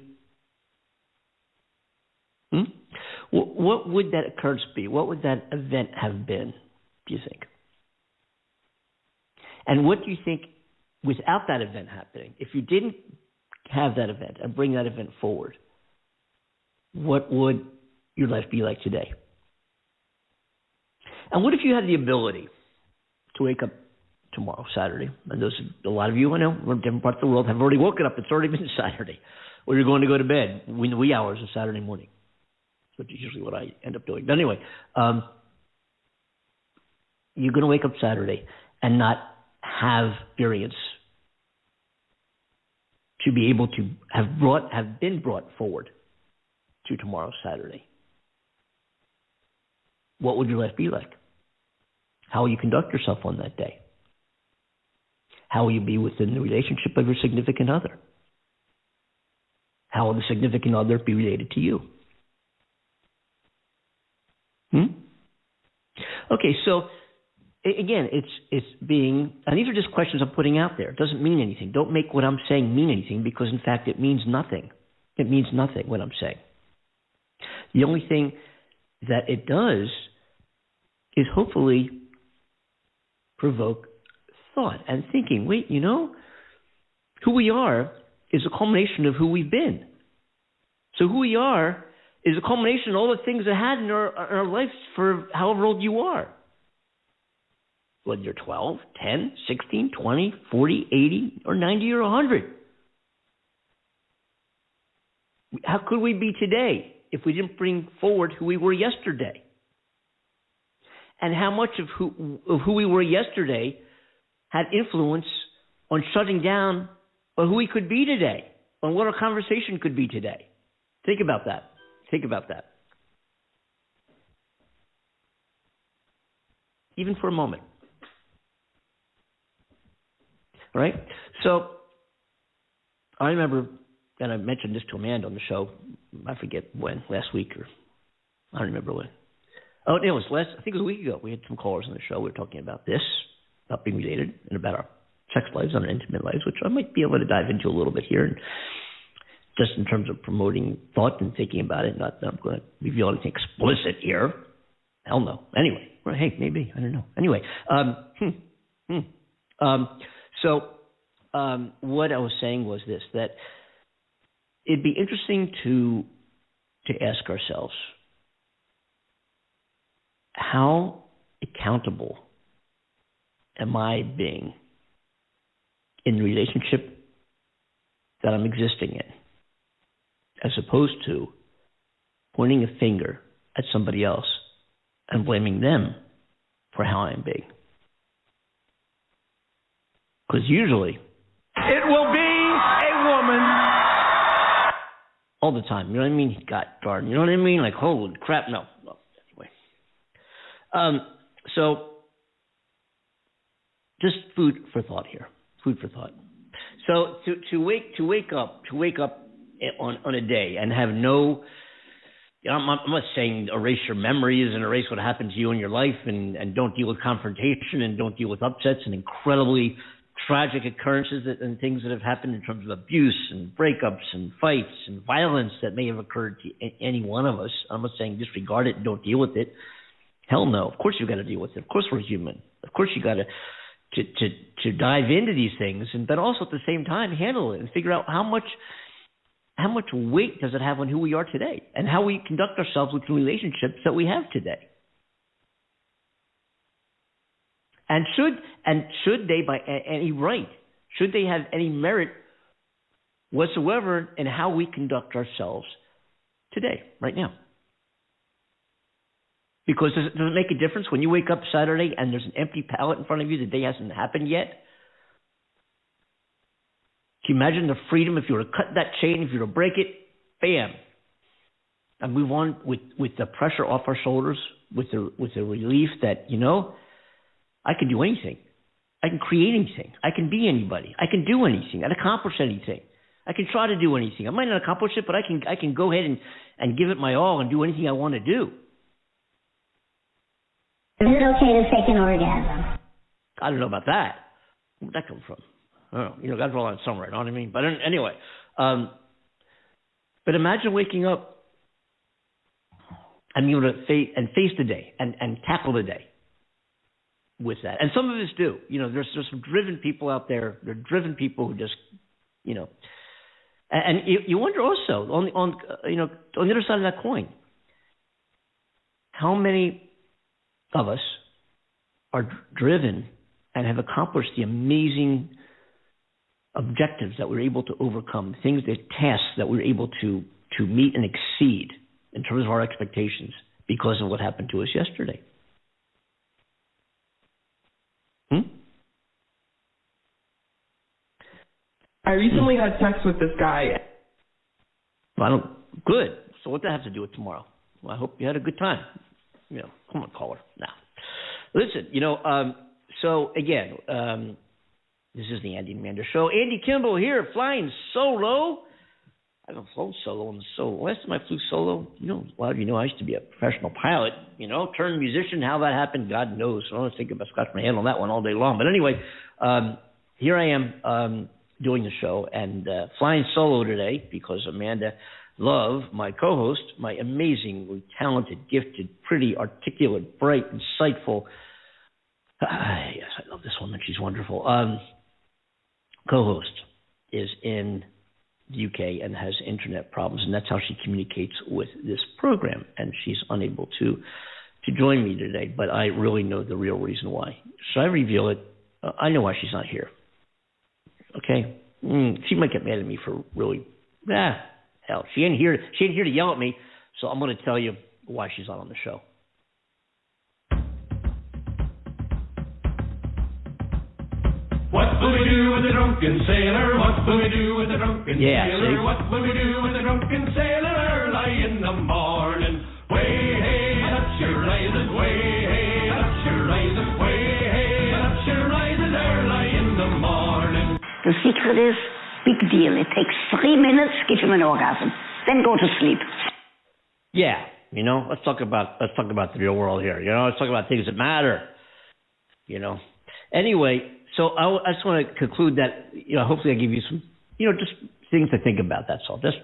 What would that occurrence be? What would that event have been, do you think? And what do you think, without that event happening, if you didn't have that event and bring that event forward, what would your life be like today? And what if you had the ability to wake up tomorrow, Saturday? And a lot of you, I know, from different parts of the world have already woken up. It's already been Saturday. Or you're going to go to bed in the wee hours of Saturday morning, which is usually what I end up doing. But anyway, you're going to wake up Saturday and not have variance to be able to have been brought forward to tomorrow, Saturday. What would your life be like? How will you conduct yourself on that day? How will you be within the relationship of your significant other? How will the significant other be related to you? Okay, so again, it's being, and these are just questions I'm putting out there. It doesn't mean anything. Don't make what I'm saying mean anything, because in fact it means nothing. It means nothing, what I'm saying. The only thing that it does is hopefully provoke thought and thinking. Wait, you know, who we are is a culmination of who we've been. So who we are is a culmination of all the things that had in our lives for however old you are. Whether you're 12, 10, 16, 20, 40, 80, or 90, or 100. How could we be today if we didn't bring forward who we were yesterday? And how much of who we were yesterday had influence on shutting down on who we could be today, on what our conversation could be today? Think about that. Think about that. Even for a moment. All right? So I remember, and I mentioned this to Amanda on the show, I forget when, last week, or I don't remember when. Oh, it was I think it was a week ago. We had some callers on the show. We were talking about this, about being related, and about our sex lives and our intimate lives, which I might be able to dive into a little bit here, and just in terms of promoting thought and thinking about it. Not that I'm going to reveal anything explicit here. Hell no. Anyway, well, hey, maybe. I don't know. Anyway, So what I was saying was this, that it'd be interesting to ask ourselves how accountable am I being in the relationship that I'm existing in, as opposed to pointing a finger at somebody else and blaming them for how I'm being. Because usually it will be a woman all the time. You know what I mean? God darn. You know what I mean? Like, holy crap. No. Well, anyway. So just food for thought here. Food for thought. So to wake up on a day and have no, you know, I'm not saying erase your memories and erase what happened to you in your life and don't deal with confrontation and don't deal with upsets and incredibly tragic occurrences and things that have happened in terms of abuse and breakups and fights and violence that may have occurred to any one of us. I'm not saying disregard it and don't deal with it. Hell no. Of course you've got to deal with it. Of course we're human. Of course you got to dive into these things, and but also at the same time handle it and figure out how much weight does it have on who we are today and how we conduct ourselves with the relationships that we have today. And should they by any right, should they have any merit whatsoever in how we conduct ourselves today, right now? Because does it make a difference when you wake up Saturday and there's an empty palette in front of you, the day hasn't happened yet? Can you imagine the freedom if you were to cut that chain, if you were to break it, bam, and move on with the pressure off our shoulders, with the relief that, you know, I can do anything. I can create anything. I can be anybody. I can do anything. I'd accomplish anything. I can try to do anything. I might not accomplish it, but I can go ahead and give it my all and do anything I want to do. Is it okay to fake an orgasm? I don't know about that. Where'd that come from? I don't know. You know, got to roll on somewhere. You know what I mean? But anyway, but imagine waking up and being able to face the day and tackle the day with that. And some of us do. You know, there's some driven people out there. They're driven people who just, you know, and you wonder also on the other side of that coin, how many of us are driven and have accomplished the amazing objectives that we're able to overcome, tasks that we're able to meet and exceed in terms of our expectations because of what happened to us yesterday. I recently had sex with this guy. Good. So what does that have to do with tomorrow? Well, I hope you had a good time. You know, come on, caller. Now, listen. You know. So again, this is the Andy and Amanda Show. Andy Kimball here, flying solo. I don't float solo in the solo. Last time I flew solo, a lot of I used to be a professional pilot, turned musician. How that happened, God knows. So I don't think I've scratch my hand on that one all day long. But anyway, here I am doing the show and flying solo today because Amanda Love, my co-host, my amazingly talented, gifted, pretty, articulate, bright, insightful. Yes, I love this woman. She's wonderful. Co-host is in the UK and has internet problems, and that's how she communicates with this program, and she's unable to join me today, but I really know the real reason why. Should I reveal it? I know why she's not here. Okay? She might get mad at me for really, hell, she ain't here to yell at me, so I'm going to tell you why she's not on the show. What will we do with a drunken sailor? What will we do with a drunken sailor? See? What will we do with a drunken sailor early in the morning? Way hey, up she rises. Way hey, up she rises. Way hey, up she rises early in the morning. The secret is big deal. It takes 3 minutes, give him an orgasm, then go to sleep. Yeah, let's talk about the real world here. Let's talk about things that matter. Anyway. So I just want to conclude that, hopefully I give you some, just things to think about. That's all. Just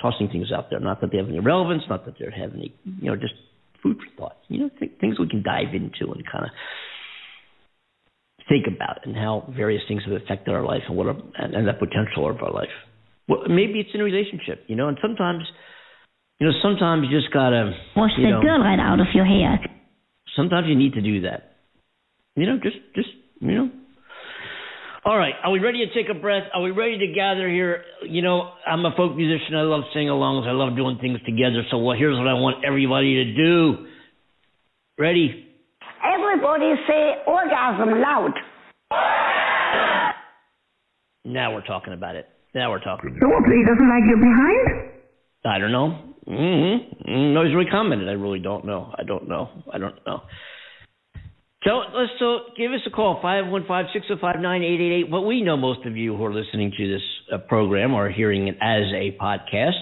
tossing things out there. Not that they have any relevance, not that they have any, just food for thought. Things we can dive into and kind of think about, and how various things have affected our life and and the potential of our life. Well, maybe it's in a relationship, and sometimes you just got to wash the dirt right out of your hair. Sometimes you need to do that. All right, are we ready to take a breath? Are we ready to gather here? I'm a folk musician. I love sing-alongs. I love doing things together. So, here's what I want everybody to do. Ready? Everybody say orgasm loud. Now we're talking about it. Nobody doesn't like you behind? I don't know. Nobody's really commented. I really don't know. I don't know. So give us a call, 515-605-9888. But we know most of you who are listening to this program are hearing it as a podcast,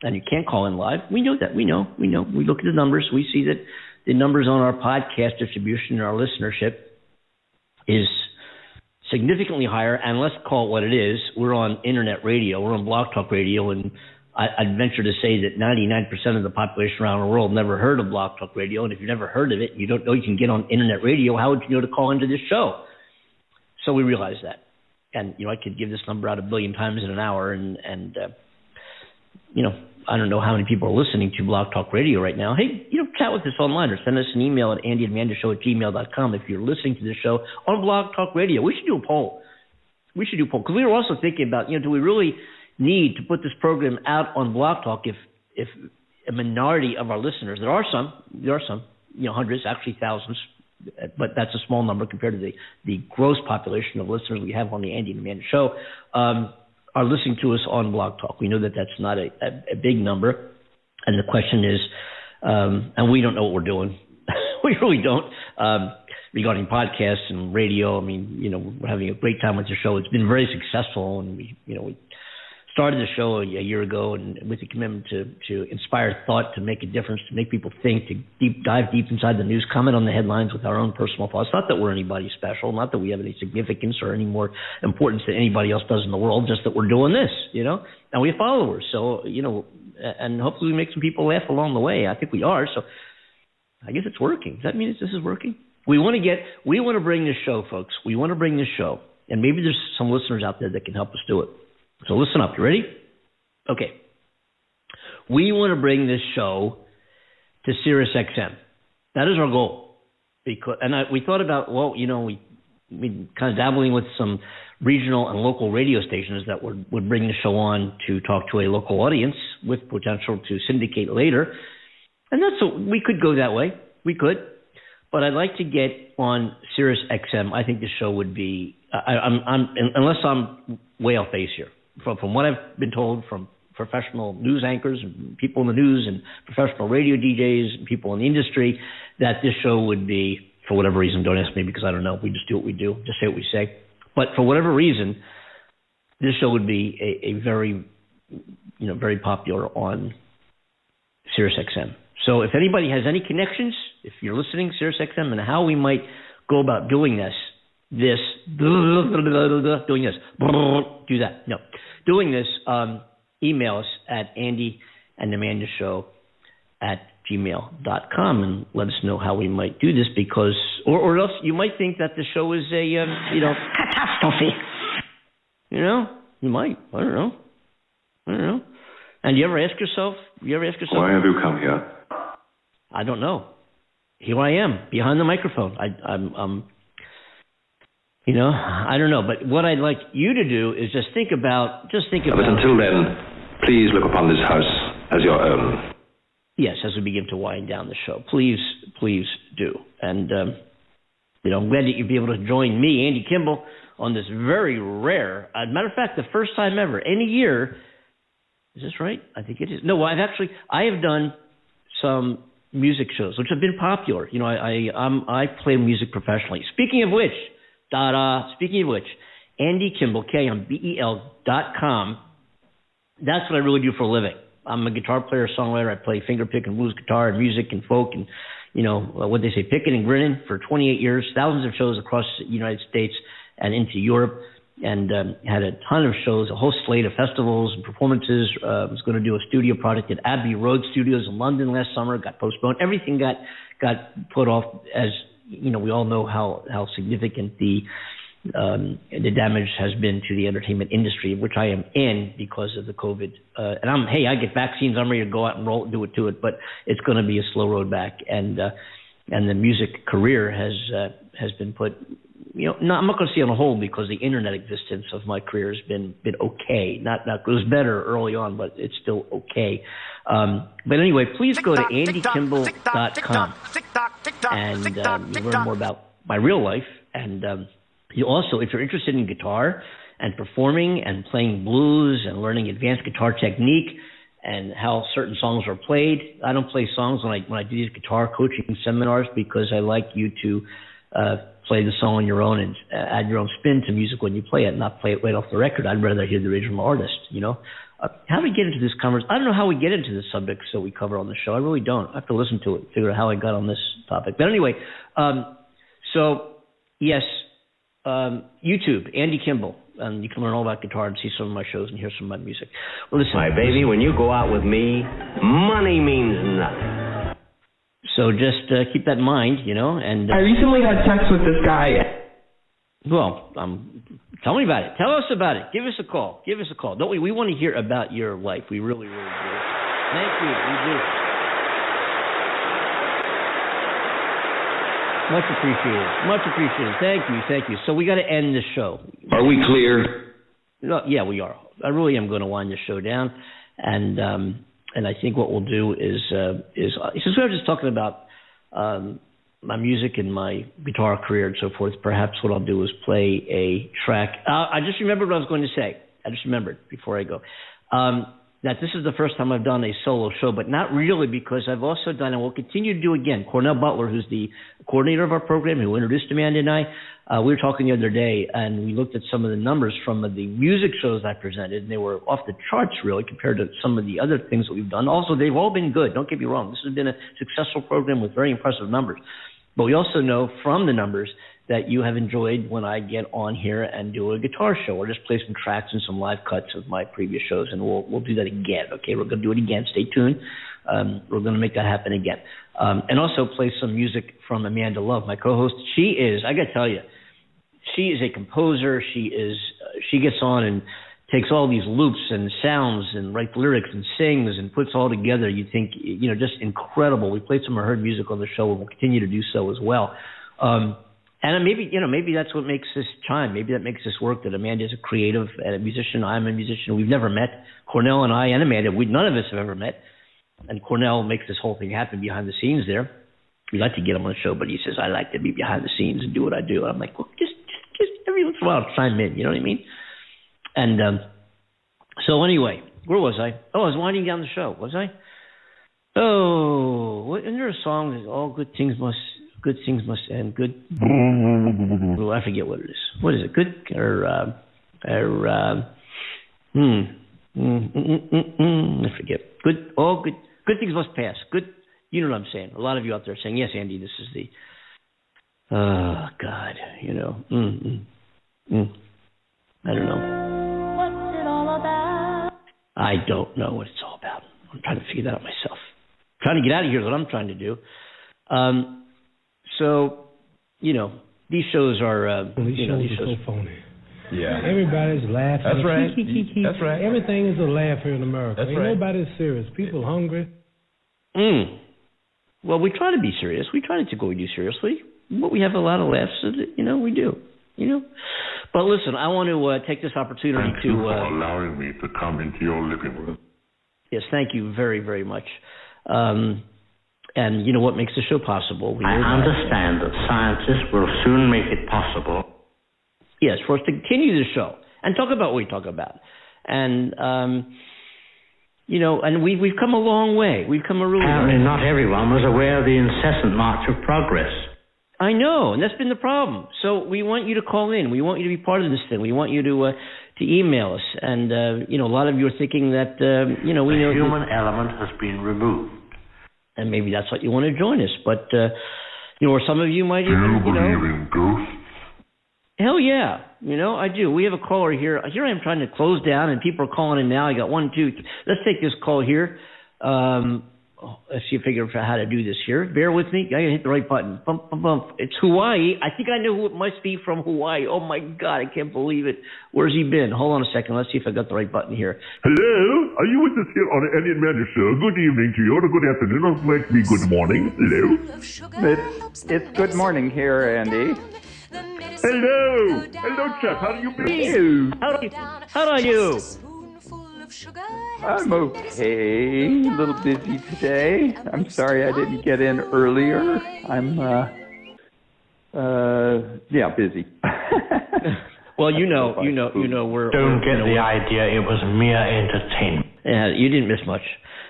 and you can't call in live. We know that. We know. We look at the numbers. We see that the numbers on our podcast distribution and our listenership is significantly higher, and let's call it what it is. We're on internet radio. We're on Blog Talk Radio, and I'd venture to say that 99% of the population around the world never heard of Blog Talk Radio, and if you've never heard of it, you don't know you can get on internet radio. How would you know to call into this show? So we realize that, and I could give this number out 1 billion times in an hour, and I don't know how many people are listening to Blog Talk Radio right now. Hey, chat with us online or send us an email at andyandamandashow@gmail.com if you're listening to this show on Blog Talk Radio. We should do a poll. Because we were also thinking about do we really need to put this program out on Blog Talk if a minority of our listeners, there are some, hundreds, actually thousands, but that's a small number compared to the gross population of listeners we have on the Andy and Amanda Show, are listening to us on Blog Talk. We know that that's not a big number, and the question is, and we don't know what we're doing. We really don't. Regarding podcasts and radio, we're having a great time with the show. It's been very successful, and we started the show a year ago, and with a commitment to inspire thought, to make a difference, to make people think, to dive deep inside the news, comment on the headlines with our own personal thoughts. Not that we're anybody special, not that we have any significance or any more importance than anybody else does in the world, just that we're doing this, and we have followers. So, and hopefully we make some people laugh along the way. I think we are. So I guess it's working. Does that mean this is working? We want to bring this show, folks. We want to bring this show, and maybe there's some listeners out there that can help us do it. So listen up. You ready? Okay. We want to bring this show to Sirius XM. That is our goal. We thought about, we kind of dabbling with some regional and local radio stations that would bring the show on to talk to a local audience with potential to syndicate later. And we could go that way. We could. But I'd like to get on Sirius XM. I think the show would be, unless I'm way off base here. From what I've been told from professional news anchors and people in the news and professional radio DJs and people in the industry, that this show would be, for whatever reason, don't ask me because I don't know. We just do what we do, just say what we say. But for whatever reason, this show would be a very very popular on SiriusXM. So if anybody has any connections, if you're listening, SiriusXM, and how we might go about doing this, email us at andyandamandashow@gmail.com and let us know how we might do this, because, or else you might think that the show is a, catastrophe. You might. I don't know. And you ever ask yourself? Why have you come here? I don't know. Here I am, behind the microphone. I'm I don't know. But what I'd like you to do is just think about. But until then, please look upon this house as your own. Yes, as we begin to wind down the show, please do. And I'm glad that you'd be able to join me, Andy Kimball, on this very rare, matter of fact, the first time ever, any year. Is this right? I think it is. No, I have done some music shows which have been popular. I play music professionally. Speaking of which, Andy Kimball, KIMBEL.com. That's what I really do for a living. I'm a guitar player, songwriter. I play finger pick and blues guitar and music and folk and what they say, picking and grinning for 28 years, thousands of shows across the United States and into Europe. And had a ton of shows, a whole slate of festivals and performances. I was going to do a studio project at Abbey Road Studios in London last summer. Got postponed. Everything got put off, as we all know how significant the damage has been to the entertainment industry, which I am in because of the COVID. And I get vaccines. I'm ready to go out and roll, do it to it. But it's going to be a slow road back. And the music career has been put. I'm not going to say on a whole, because the internet existence of my career has been okay. Not it was better early on, but it's still okay. But anyway, please go to andykimball.com and you'll learn more about my real life. And you also, if you're interested in guitar and performing and playing blues and learning advanced guitar technique and how certain songs are played, I don't play songs when I do these guitar coaching seminars, because I like you to play the song on your own and add your own spin to music when you play it, not play it right off the record. I'd rather hear the original artist. How do we get into this conversation? I don't know how we get into the subjects that we cover on the show. I really don't. I have to listen to it, figure out how I got on this topic. But anyway, YouTube, Andy Kimball. And you can learn all about guitar and see some of my shows and hear some of my music. Well, listen, my baby, when you go out with me, money means nothing. So just keep that in mind, and I recently had sex with this guy. Well, tell me about it. Tell us about it. Give us a call. Don't we? We want to hear about your life. We really, really do. Thank you. We do. Much appreciated. Thank you. So we got to end the show. Are we clear? Yeah, we are. I really am going to wind the show down. And I think what we'll do is since we were just talking about my music and my guitar career and so forth, perhaps what I'll do is play a track. I just remembered what I was going to say. I just remembered before I go that this is the first time I've done a solo show, but not really, because I've also done and will continue to do again. Cornell Butler, who's the coordinator of our program, who introduced Amanda and I, we were talking the other day, and we looked at some of the numbers from the music shows I presented, and they were off the charts, really, compared to some of the other things that we've done. Also, they've all been good. Don't get me wrong. This has been a successful program with very impressive numbers. But we also know from the numbers that you have enjoyed when I get on here and do a guitar show or just play some tracks and some live cuts of my previous shows, and we'll do that again, okay? We're going to do it again. Stay tuned. We're going to make that happen again. And also play some music from Amanda Love, my co-host. She is a composer. She gets on and takes all these loops and sounds and writes lyrics and sings and puts all together. You think, just incredible. We played some of her music on the show, and we'll continue to do so as well. And maybe that's what makes this chime. Maybe that makes this work, that Amanda is a creative and a musician. I'm a musician. We've never met. Cornell and I and Amanda, none of us have ever met. And Cornell makes this whole thing happen behind the scenes there. We like to get him on the show, but he says, I like to be behind the scenes and do what I do. I'm like, well, just every once in a while chime in. You know what I mean? And so anyway, where was I? Oh, I was winding down the show, was I? Oh, isn't there a song that all good things must end good? Well, I forget what it is. What is it? Good or I forget. Good. All good. Good things must pass. Good. You know what I'm saying. A lot of you out there are saying, yes, Andy, this is the. Oh, God. You know. I don't know. What's it all about? I don't know what it's all about. I'm trying to figure that out myself. I'm trying to get out of here is what I'm trying to do. So, you know, these shows are. These shows are so phony. Yeah. Everybody's laughing. That's right. That's right. Everything is a laugh here in America. That's right. Nobody's serious. People hungry. Well, we try to be serious. We try to take what we do seriously. But we have a lot of laughs. So that, you know, we do. You know? But listen, I want to take this opportunity to... Thank you for allowing me to come into your living room. Yes, thank you very, very much. And you know what makes the show possible? I understand that scientists will soon make it possible. Yes, for us to continue the show and talk about what we talk about. And, you know, and we've come a long way. We've come a really long way. Apparently not everyone was aware of the incessant march of progress. I know, and that's been the problem. So we want you to call in. We want you to be part of this thing. We want you to email us. And, you know, a lot of you are thinking that, you know, we know... The human element has been removed. And maybe that's what you want to join us. But, you know, or some of you might even, you know... Do you believe in ghosts? Hell yeah. You know, I do. We have a caller here. Here I am trying to close down, and people are calling in now. I got one, two. Let's take this call here. Let's see if I figure out how to do this here. Bear with me. I got to hit the right button. Bump, bump, bump. It's Hawaii. I think I know who it must be from Hawaii. Oh, my God. I can't believe it. Where's he been? Hold on a second. Let's see if I got the right button here. Hello. Are you with us here on the Alien Magic Show? Good evening to you. Or good afternoon. Or might be good morning. Hello. It's good morning here, Andy. Hello. Hello, chap. How do you be? How are you? I'm okay. A little busy today. I'm sorry I didn't get in earlier. I'm, yeah, busy. Well, you know, we're... Don't get the idea. It was mere entertainment. Yeah, you didn't miss much.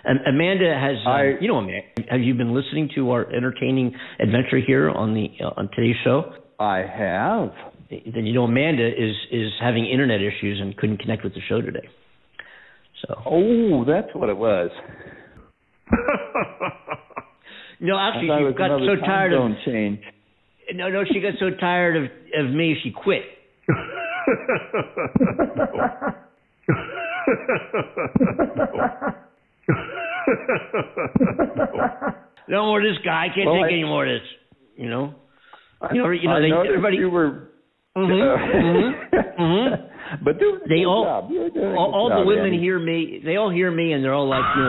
And Amanda has, you know, Amanda, have you been listening to our entertaining adventure here on the on today's show? I have. Then you know Amanda is having internet issues and couldn't connect with the show today. So. Oh, that's what it was. No, actually, she got so tired of... change. No, she got so tired of me, she quit. No more of this guy. I can't take any more of this. You know? Everybody... You were... But do they all the women Andy. Hear me? They all hear me, and they're all like, you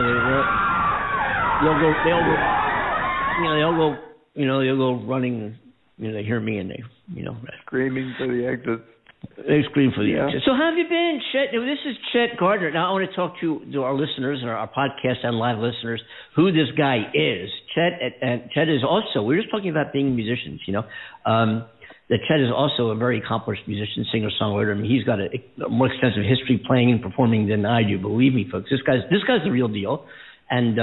know, they'll go running. You know, they hear me, and they, you know, screaming for the exit. They scream for the exit. So how have you been, Chet? Now, this is Chet Gardner. Now I want to talk to our listeners and our podcast and live listeners who this guy is. Chet is also. We were just talking about being musicians, you know. That Chet is also a very accomplished musician, singer-songwriter. I mean, he's got a more extensive history playing and performing than I do. Believe me, folks, this guy's the real deal, and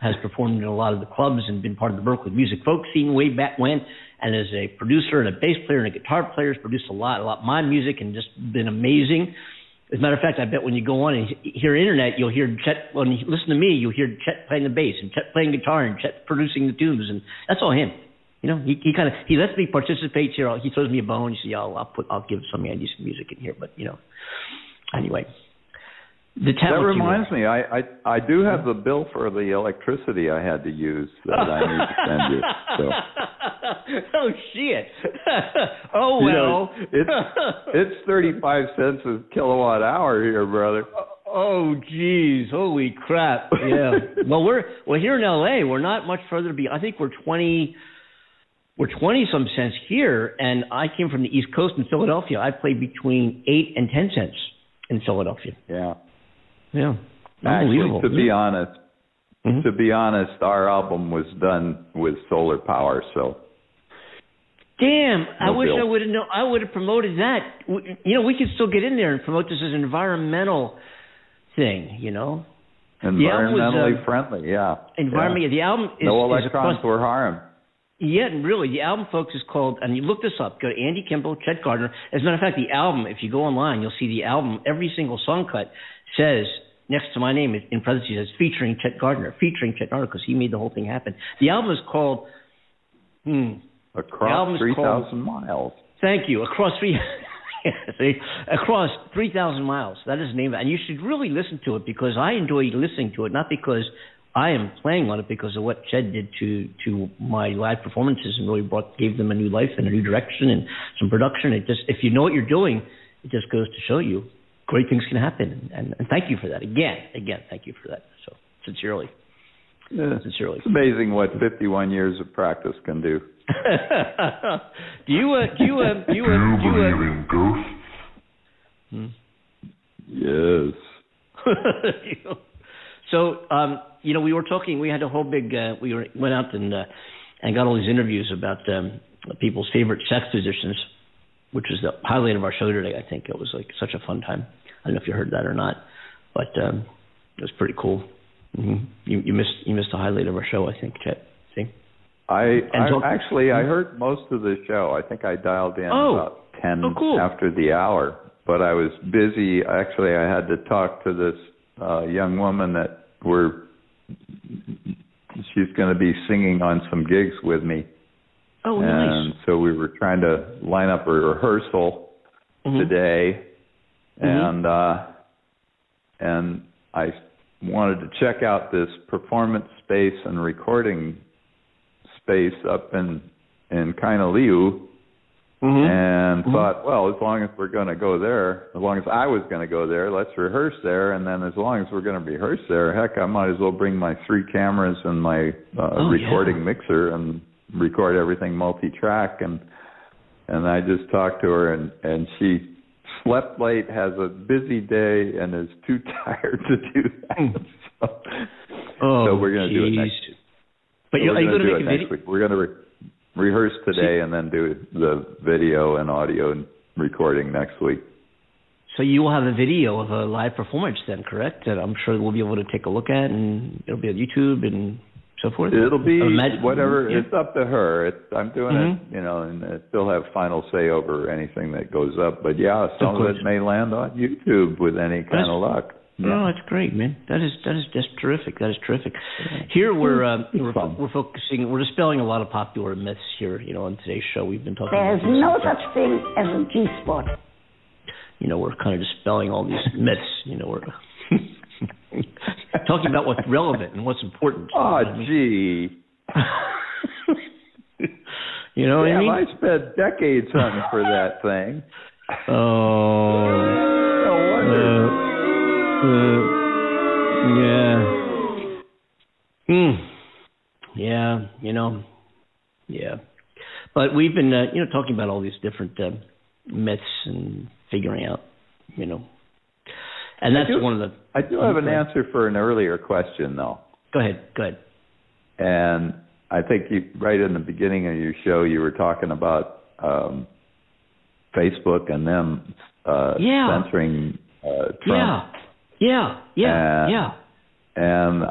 has performed in a lot of the clubs and been part of the Berkeley music folk scene way back when, and is a producer and a bass player and a guitar player. Has produced a lot of my music and just been amazing. As a matter of fact, I bet when you go on and hear internet, you'll hear Chet. When you listen to me, you'll hear Chet playing the bass and Chet playing guitar and Chet producing the tunes, and that's all him. You know, he lets me participate here. He throws me a bone. He says, I'll give some Andy some music in here. But, you know, anyway. That reminds me. I do have the bill for the electricity I had to use that I need to send you. So. Oh, shit. Oh, well. You know, it's 35 cents a kilowatt hour here, brother. Oh, geez. Holy crap. Yeah. Well, we're here in L.A. We're not much further beyond. I think we're 20-some cents here, and I came from the East Coast in Philadelphia. I played between 8 and 10 cents in Philadelphia. Yeah. Yeah. Unbelievable. Actually, to be honest, our album was done with solar power, so. Damn, I wish I would have known. I would have promoted that. You know, we could still get in there and promote this as an environmental thing, you know. Environmentally friendly, yeah. Environmentally, yeah. The album is... No electrons were harmed. Yeah, and really, the album, folks, is called, and you look this up, go to Andy Kimball, Chet Gardner. As a matter of fact, the album, if you go online, you'll see the album, every single song cut says next to my name in present he says featuring Chet Gardner, because he made the whole thing happen. The album is called Across 3,000 Miles. Thank you. Across 3,000 Miles. That is the name of it. And you should really listen to it because I enjoy listening to it, not because I am playing on it, because of what Chet did to my live performances and really gave them a new life and a new direction and some production. It just, if you know what you're doing, it just goes to show you great things can happen. And thank you for that. Again, thank you for that. So sincerely. Yeah, sincerely. It's amazing what 51 years of practice can do. Do you believe in ghosts? Yes. So we were talking. We had a whole big. Went out and got all these interviews about people's favorite sax musicians, which was the highlight of our show today. I think it was like such a fun time. I don't know if you heard that or not, but it was pretty cool. Mm-hmm. You missed the highlight of our show, I think, Chet. See? I heard most of the show. I think I dialed in about 10 after the hour, but I was busy. Actually, I had to talk to this young woman that she's going to be singing on some gigs with me. Oh, nice. And so we were trying to line up a rehearsal today, and I wanted to check out this performance space and recording space up in Kainaliu, and thought, well, as long as we're going to go there, as long as I was going to go there, let's rehearse there, and then as long as we're going to rehearse there, heck, I might as well bring my 3 cameras and my recording mixer and record everything multi-track, and I just talked to her, and she slept late, has a busy day, and is too tired to do that. So we're going to do it next week. But so are you going to make a video? We're going to rehearse today and then do the video and audio recording next week. So you will have a video of a live performance then, correct? That I'm sure we'll be able to take a look at, and it'll be on YouTube and so forth. It'll be whatever. Yeah. It's up to her. I'm doing it, and I still have final say over anything that goes up. But yeah, some of it may land on YouTube with any kind of luck. Yeah. No, that's great, man. That is just terrific. That is terrific. Here we're focusing. We're dispelling a lot of popular myths here. On today's show, we've been talking. There's no such thing as a G spot. We're kind of dispelling all these myths. We're talking about what's relevant and what's important. Oh, gee. What I mean? I spent decades hunting for that thing. Oh. No wonder. But we've been, talking about all these different myths and figuring out, and that's one of the. I do have an answer for an earlier question, though. Go ahead. And I think right in the beginning of your show, you were talking about Facebook and them censoring Trump. Yeah. And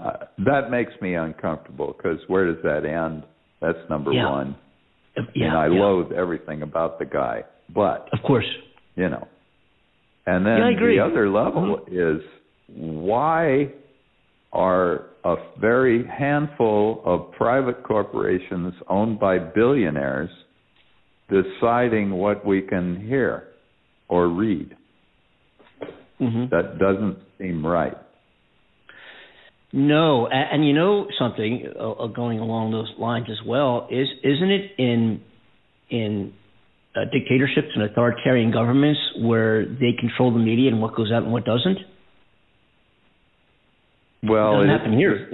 that makes me uncomfortable because where does that end? That's number one. And I loathe everything about the guy. But of course, And then the other level is why are a very handful of private corporations owned by billionaires deciding what we can hear or read? Mm-hmm. That doesn't seem right. No, and you know something going along those lines as well is, isn't it in dictatorships and authoritarian governments where they control the media and what goes out and what doesn't? Well, it doesn't happen here.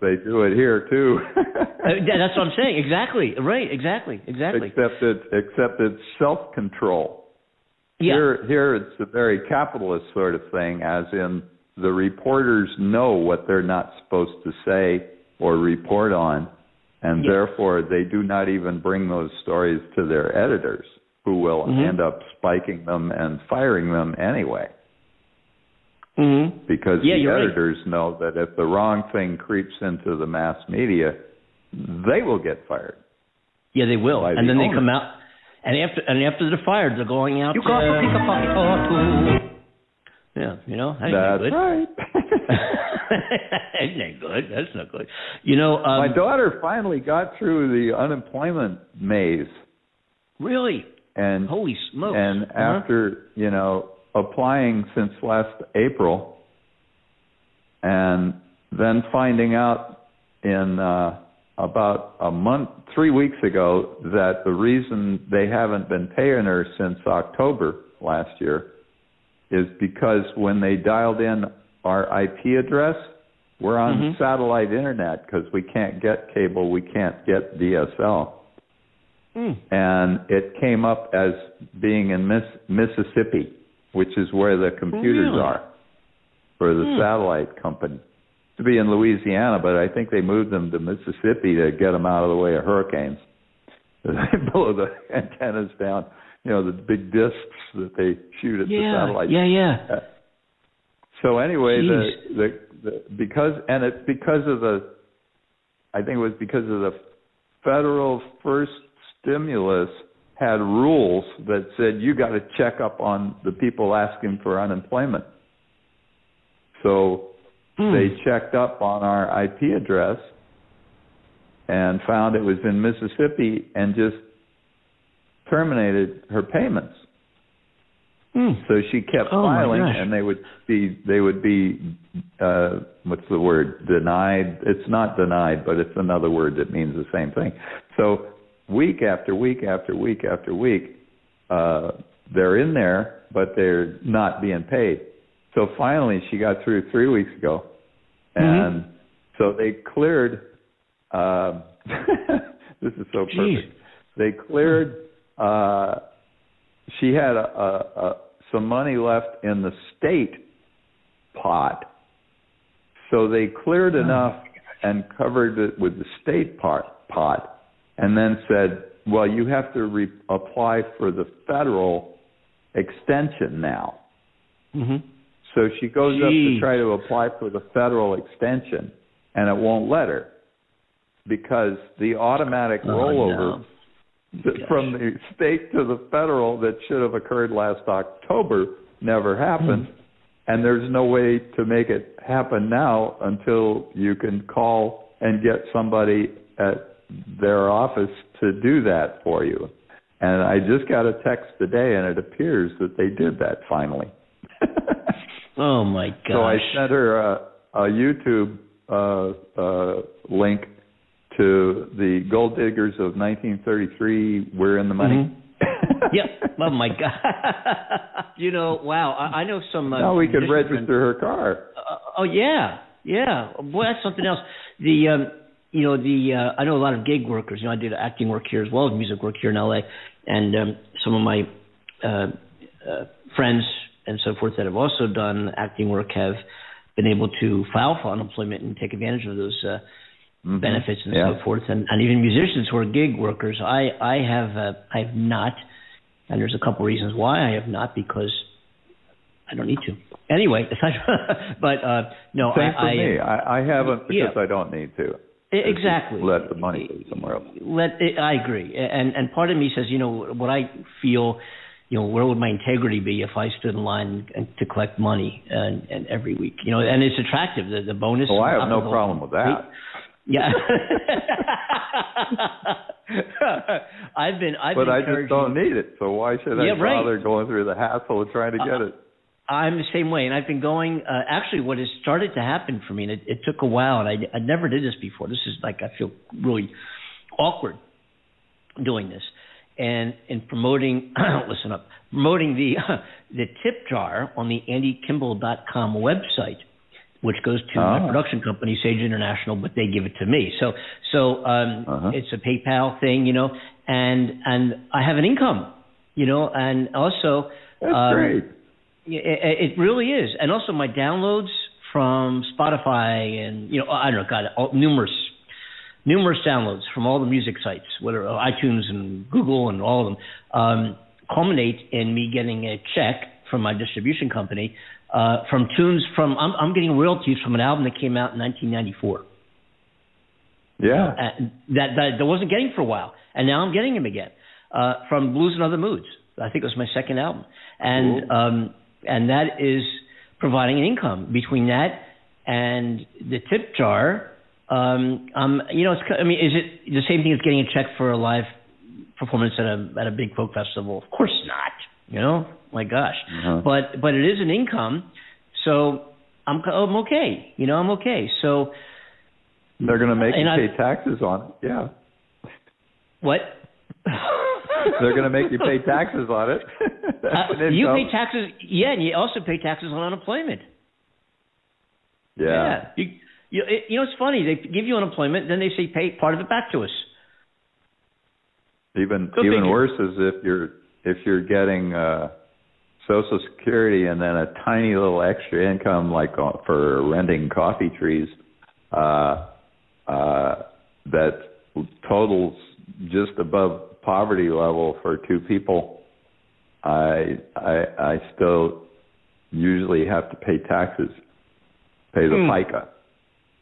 They do it here too. That's what I'm saying. Exactly. Right. Exactly. Except it's self-control. Yeah. Here it's a very capitalist sort of thing, as in the reporters know what they're not supposed to say or report on, and therefore they do not even bring those stories to their editors, who will end up spiking them and firing them anyway. Mm-hmm. Because the editors know that if the wrong thing creeps into the mass media, they will get fired. Yeah, they will. And then they come out. And after they're fired, they're going out. You got to pick a pocket or two. Yeah, that's good. Right. Isn't that good? That's not good. You know, my daughter finally got through the unemployment maze. Really? And holy smokes! And after applying since last April, and then finding out in about a month, 3 weeks ago, that the reason they haven't been paying her since October last year is because when they dialed in our IP address, we're on satellite internet because we can't get cable, we can't get DSL. And it came up as being in Mississippi, which is where the computers are for the satellite company. To be in Louisiana, but I think they moved them to Mississippi to get them out of the way of hurricanes. They blow the antennas down, the big discs that they shoot at the satellite. Yeah. So anyway, because of the federal first stimulus had rules that said you got to check up on the people asking for unemployment. So they checked up on our IP address and found it was in Mississippi and just terminated her payments. So she kept filing, and they would be what's the word? Denied. It's not denied, but it's another word that means the same thing. So week after week after week after week, they're in there, but they're not being paid. So finally, she got through 3 weeks ago, and so they cleared. This is so perfect. They cleared. She had some money left in the state pot, so they cleared enough and covered it with the state pot, and then said, "Well, you have to apply for the federal extension now." So she goes up to try to apply for the federal extension, and it won't let her because the automatic rollover from the state to the federal that should have occurred last October never happened, and there's no way to make it happen now until you can call and get somebody at their office to do that for you. And I just got a text today, and it appears that they did that finally. Oh, my gosh. So I sent her a YouTube link to the Gold Diggers of 1933, We're in the Money. Yep. Oh, my God. Wow. I know some... now we could register her car. Yeah. Boy, that's something else. The... I know a lot of gig workers. I did acting work here as well as music work here in L.A. And some of my friends... and so forth that have also done acting work have been able to file for unemployment and take advantage of those benefits and so forth. And even musicians who are gig workers, I have not, and there's a couple reasons why I have not, because I don't need to. Anyway, but no, same for me. I haven't because I don't need to. Exactly. Let the money go somewhere else. I agree. And part of me says, what I feel... where would my integrity be if I stood in line to collect money and every week? And it's attractive, the bonus. Oh, I have no problem with that. Yeah. But I just don't need it, so why should I bother going through the hassle of trying to get it? I'm the same way, and I've been going actually what has started to happen for me, and it took a while, and I never did this before. This is like I feel really awkward doing this. And in promoting, promoting the tip jar on the AndyKimball.com website, which goes to my production company, Sage International, but they give it to me. So it's a PayPal thing, and I have an income, and also that's great. It really is, and also my downloads from Spotify and I don't know, numerous downloads from all the music sites, whether iTunes and Google and all of them, culminate in me getting a check from my distribution company from tunes from I'm getting royalties from an album that came out in 1994. Yeah. That I wasn't getting for a while, and now I'm getting them again from Blues and Other Moods. I think it was my second album, and that is providing an income between that And the tip jar, is it the same thing as getting a check for a live performance at a big folk festival? Of course not. You know, my gosh. Mm-hmm. But it is an income, so I'm okay. You know, I'm okay. So they're going to make you pay taxes on it. Yeah. What? They're going to make you pay taxes on it. You pay taxes, yeah, and you also pay taxes on unemployment. Yeah. You know, it's funny. They give you unemployment, then they say pay part of it back to us. Even worse is if you're getting Social Security and then a tiny little extra income, like for renting coffee trees, that totals just above poverty level for two people. I still usually have to pay taxes, pay the FICA.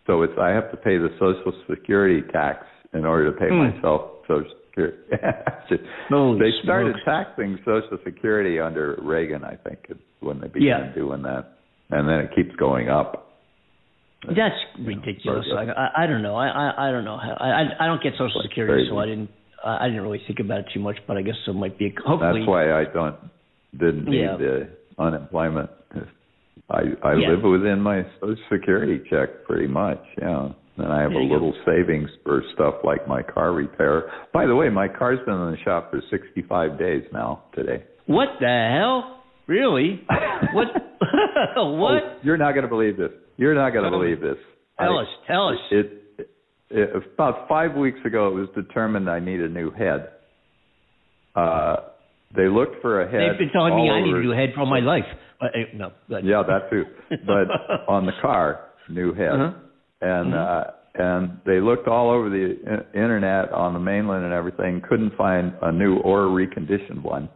So I have to pay the Social Security tax in order to pay myself Social Security. They started taxing Social Security under Reagan, I think, is when they began doing that. And then it keeps going up. That's ridiculous. I don't know. I don't know how. I don't get Social Security, so I didn't really think about it too much, but I guess it might be. Hopefully, that's why I didn't need the unemployment. I live within my Social Security check pretty much. Yeah, and I have a little savings for stuff like my car repair. By the way, my car's been in the shop for 65 days now today. What the hell? Really? What? What? Oh, you're not going to believe this. You're not going to believe this. Tell us. About 5 weeks ago, it was determined I need a new head. They looked for a head. They've been telling me I need a new head for my life. No. Yeah, that too. But on the car, new head. Uh-huh. And they looked all over the internet on the mainland and everything, couldn't find a new or reconditioned one.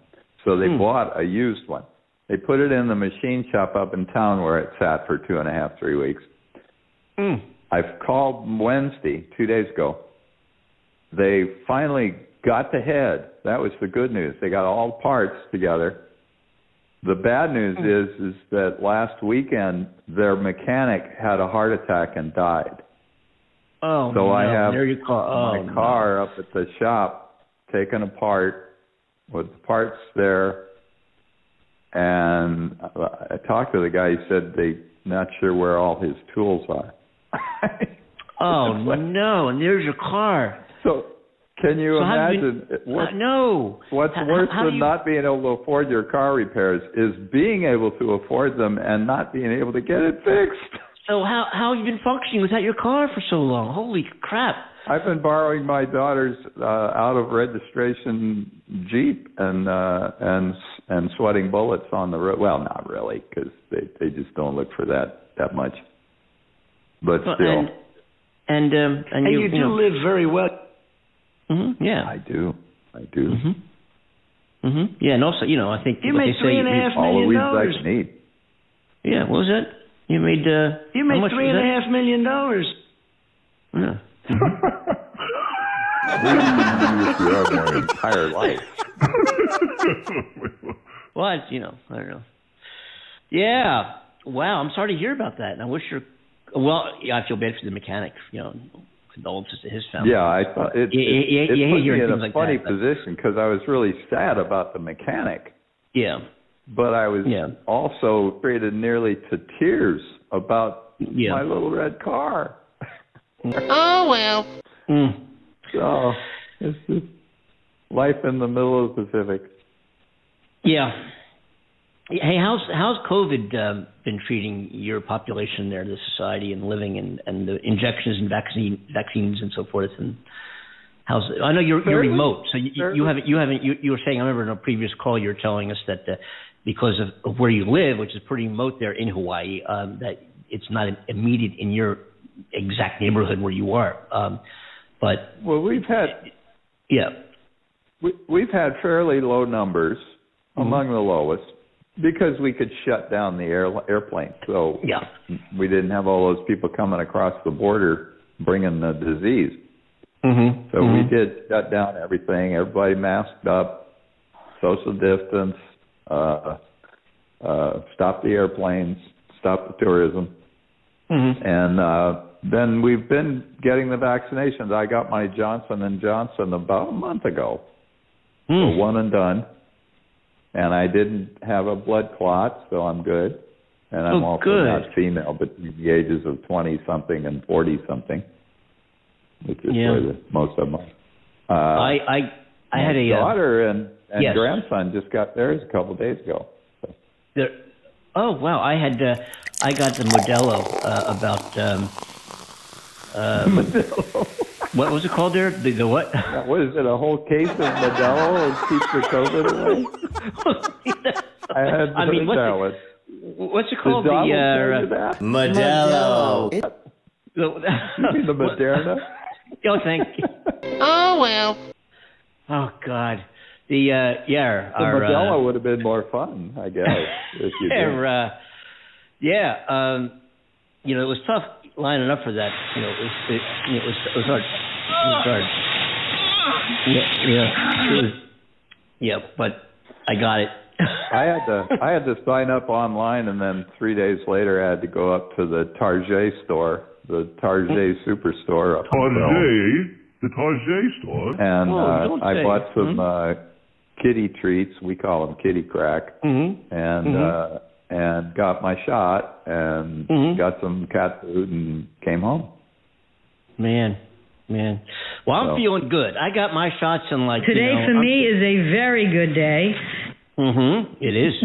So they bought a used one. They put it in the machine shop up in town where it sat for 2.5-3 weeks. I've called Wednesday, 2 days ago. They finally got the head. That was the good news. They got all parts together. The bad news is that last weekend their mechanic had a heart attack and died. Oh, so I have my car up at the shop taken apart with the parts there. And I talked to the guy. He said they're not sure where all his tools are. No! And there's your car. So, can you imagine? What's worse than not being able to afford your car repairs is being able to afford them and not being able to get it fixed. So, how have you been functioning without your car for so long? Holy crap! I've been borrowing my daughter's out of registration Jeep and sweating bullets on the road. Well, not really, because they just don't look for that much. But still, and you do live very well. Mm-hmm, yeah, I do. Mm-hmm. Mm-hmm. Yeah, and also, you know, I think you made $3.5 million. Yeah, what was that? You made $3.5 million. Yeah. Throughout my entire life. Well, I don't know. Yeah. Wow. I'm sorry to hear about that. And I wish I feel bad for the mechanic. Condolences to his family. Yeah, I thought it put me in a funny position because I was really sad about the mechanic. Yeah. But I was also created nearly to tears about my little red car. Oh, well. So, it's just life in the middle of the Pacific. Yeah. Hey, how's COVID been treating your population there, the society and living and the injections and vaccines and so forth? And I know you're remote, so you were saying, I remember in a previous call you were telling us that because of where you live, which is pretty remote there in Hawaii, that it's not immediate in your exact neighborhood where you are. We've had fairly low numbers, among the lowest, because we could shut down the airplane. So we didn't have all those people coming across the border bringing the disease. Mm-hmm. So we did shut down everything. Everybody masked up, social distance, stopped the airplanes, stopped the tourism. Mm-hmm. And then we've been getting the vaccinations. I got my Johnson & Johnson about a month ago, so one and done. And I didn't have a blood clot, so I'm good. And I'm also not female, between the ages of 20-something and 40-something, which is where the most of them are. I had a daughter and grandson just got theirs a couple of days ago. Oh wow! I got the Modelo about Modelo. What was it called there? The what? What is it? A whole case of Modelo and keeps the COVID away. I had to what's it called? The Modelo. The Moderna. Oh, thank you. Oh, well. Oh, God. The Modelo would have been more fun, I guess, if you did. It was tough lining up for that. It was hard. But I got it. I had to sign up online, and then 3 days later I had to go up to the Target store, the Target Superstore up Target. The Target store. And I bought some kitty treats. We call them kitty crack. Mm-hmm. And and got my shot and got some cat food and came home. Man. Well, I'm feeling good. I got my shots in like today. For me is a very good day. Mm-hmm. It is.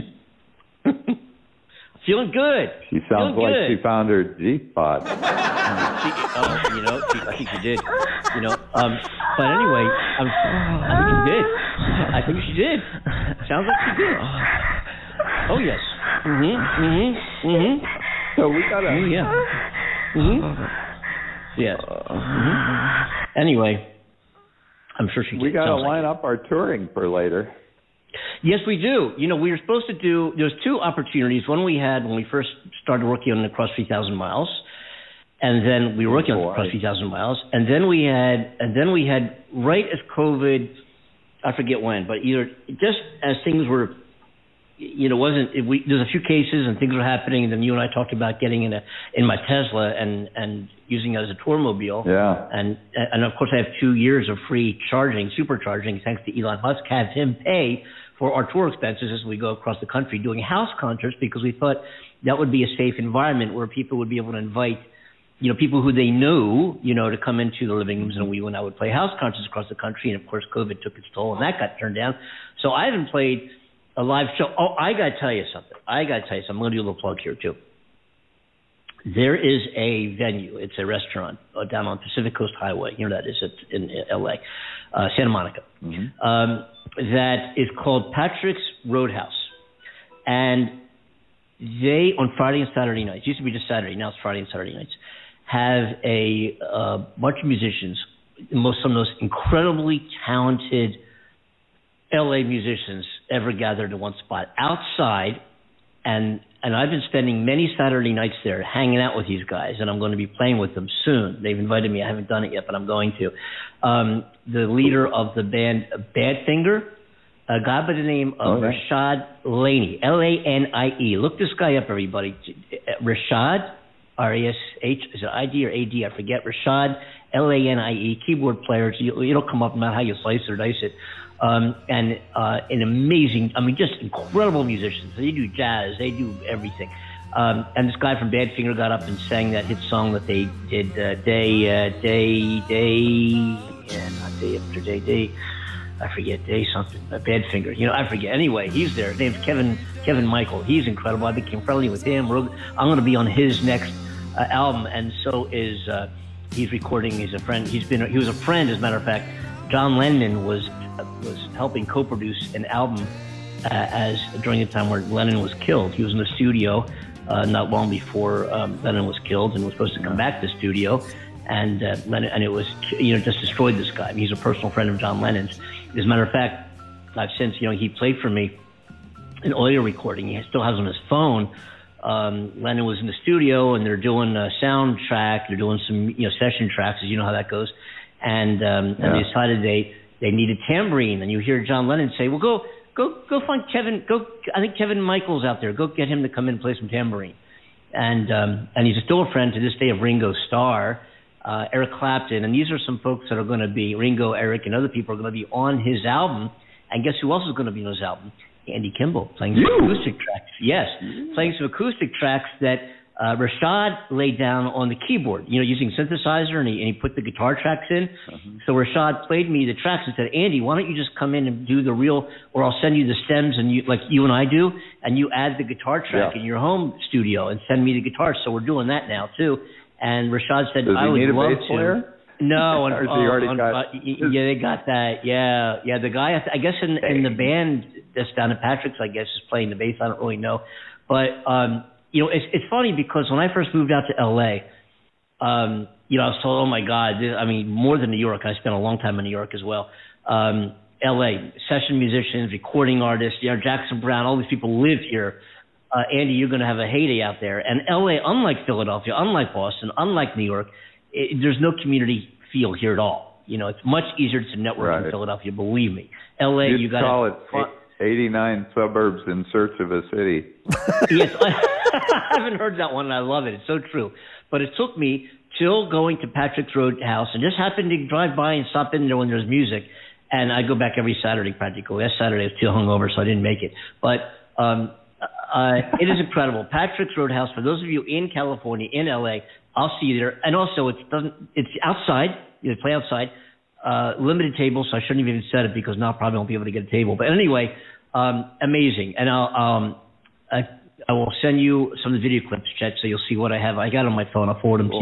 Feeling good. She sounds she found her G-spot. She did. But anyway, I think she did. Sounds like she did. Oh yes. Mm-hmm. Mm-hmm. Mm-hmm. So we got a. Mm-hmm. Yes. Mm-hmm. Anyway, I'm sure she did. We got to line up our touring for later. Yes, we do. We were supposed to do – there's two opportunities. One we had when we first started working on the Across 3,000 Miles, and then we were working on Across 3,000 Miles. And then we had – right as COVID – I forget when, but either just as things were – there's a few cases and things were happening, and then you and I talked about getting in my Tesla and using it as a tour mobile. Yeah. And of course, I have 2 years of free charging, supercharging, thanks to Elon Musk, have him pay – for our tour expenses as we go across the country doing house concerts, because we thought that would be a safe environment where people would be able to invite, people who they knew, to come into the living rooms, and we and I would play house concerts across the country. And of course, COVID took its toll and that got turned down. So I haven't played a live show. Oh, I got to tell you something. I'm going to do a little plug here too. There is a venue. It's a restaurant down on Pacific Coast Highway. That is in LA, Santa Monica. Mm-hmm. That is called Patrick's Roadhouse. And they, on Friday and Saturday nights, used to be just Saturday, now it's Friday and Saturday nights, have a bunch of musicians, some of those incredibly talented LA musicians ever gathered in one spot outside. And I've been spending many Saturday nights there hanging out with these guys, and I'm going to be playing with them soon. They've invited me. I haven't done it yet, but I'm going to. The leader of the band, Badfinger, a guy by the name of Rashad Laney, L-A-N-I-E. Look this guy up, everybody. Rashad, R-A-S-H, is it I-D or A-D? I forget. Rashad, L-A-N-I-E, keyboard player. It'll come up no matter how you slice or dice it. An amazing, just incredible musicians. They do jazz, they do everything. And this guy from Badfinger got up and sang that hit song that they did, Badfinger. I forget. Anyway, he's there. His name's Kevin Michael. He's incredible. I became friendly with him. I'm going to be on his next album, and so is he's recording. He's a friend. He was a friend, as a matter of fact. John Lennon was helping co-produce an album during the time where Lennon was killed. He was in the studio not long before Lennon was killed and was supposed to come back to the studio. And Lennon, and it was, just destroyed this guy. He's a personal friend of John Lennon's. As a matter of fact, I've since, he played for me an audio recording. He still has on his phone. Lennon was in the studio and they're doing a soundtrack. They're doing some, session tracks, as you know how that goes. And they decided they needed tambourine, and you hear John Lennon say, "Well, go find Kevin. I think Kevin Michael's out there. Go get him to come in and play some tambourine." And he's still a friend to this day of Ringo Starr, Eric Clapton. And these are some folks that are going to be, Ringo, Eric, and other people are going to be on his album. And guess who else is going to be on his album? Andy Kimball, playing some acoustic tracks. Yes, playing some acoustic tracks that Rashad laid down on the keyboard, you know, using synthesizer, and he put the guitar tracks in. So Rashad played me the tracks and said, Andy, why don't you just come in and do the real, or I'll send you the stems, and you, like you and I do, and you add the guitar track in your home studio and send me the guitar. So we're doing that now, too. And Rashad said, I would love to. No, on, yeah, they got that. Yeah, the guy, I guess in the band that's down at Patrick's, I guess, is playing the bass. I don't really know, but you know, it's funny because when I first moved out to LA, you know, I was told, oh my God, I mean, more than New York. I spent a long time in New York as well. LA session musicians, recording artists, you know, Jackson Browne, all these people live here. Andy, you're going to have a heyday out there. And LA, unlike Philadelphia, unlike Boston, unlike New York. There's no community feel here at all. You know, it's much easier to network in Philadelphia, believe me. LA, you got to call it 89 suburbs in search of a city. Yes, I haven't heard that one, and I love it. It's so true. But it took me till going to Patrick's Roadhouse, and just happened to drive by and stop in there when there's music. And I go back every Saturday practically. That Saturday I was too hungover, so I didn't make it. But it is incredible. Patrick's Roadhouse, for those of you in California, in LA, I'll see you there. And also, it's outside. You play outside. Limited tables, so I shouldn't have even said it because now I probably won't be able to get a table. But anyway, amazing. And I will send you some of the video clips, Chet, so you'll see what I have. I got on my phone. I'll forward them to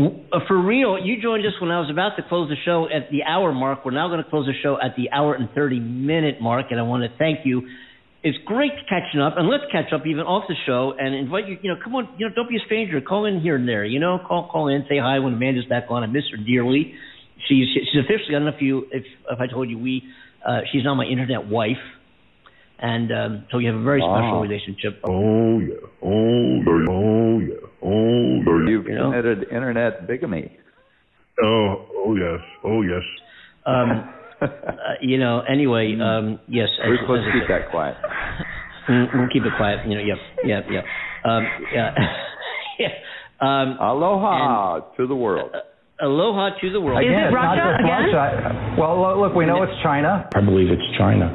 you. For real, you joined us when I was about to close the show at the hour mark. We're now going to close the show at the hour and 30-minute mark, and I want to thank you. It's great catching up, and let's catch up even off the show and invite you, you know, come on, you know, don't be a stranger. Call in here and there, you know, call in, say hi when Amanda's back on. I miss her dearly. She's officially, I don't know if I told you, she's now my internet wife. And so we have a very special relationship. Oh, yeah. You've committed internet bigamy. Oh, yes. You know, anyway, yes. We're supposed to keep that quiet. We'll keep it quiet. You know, yep. Aloha to the world. Aloha to the world. Again, is it Russia again? Well, look, we know it's China. I believe it's China.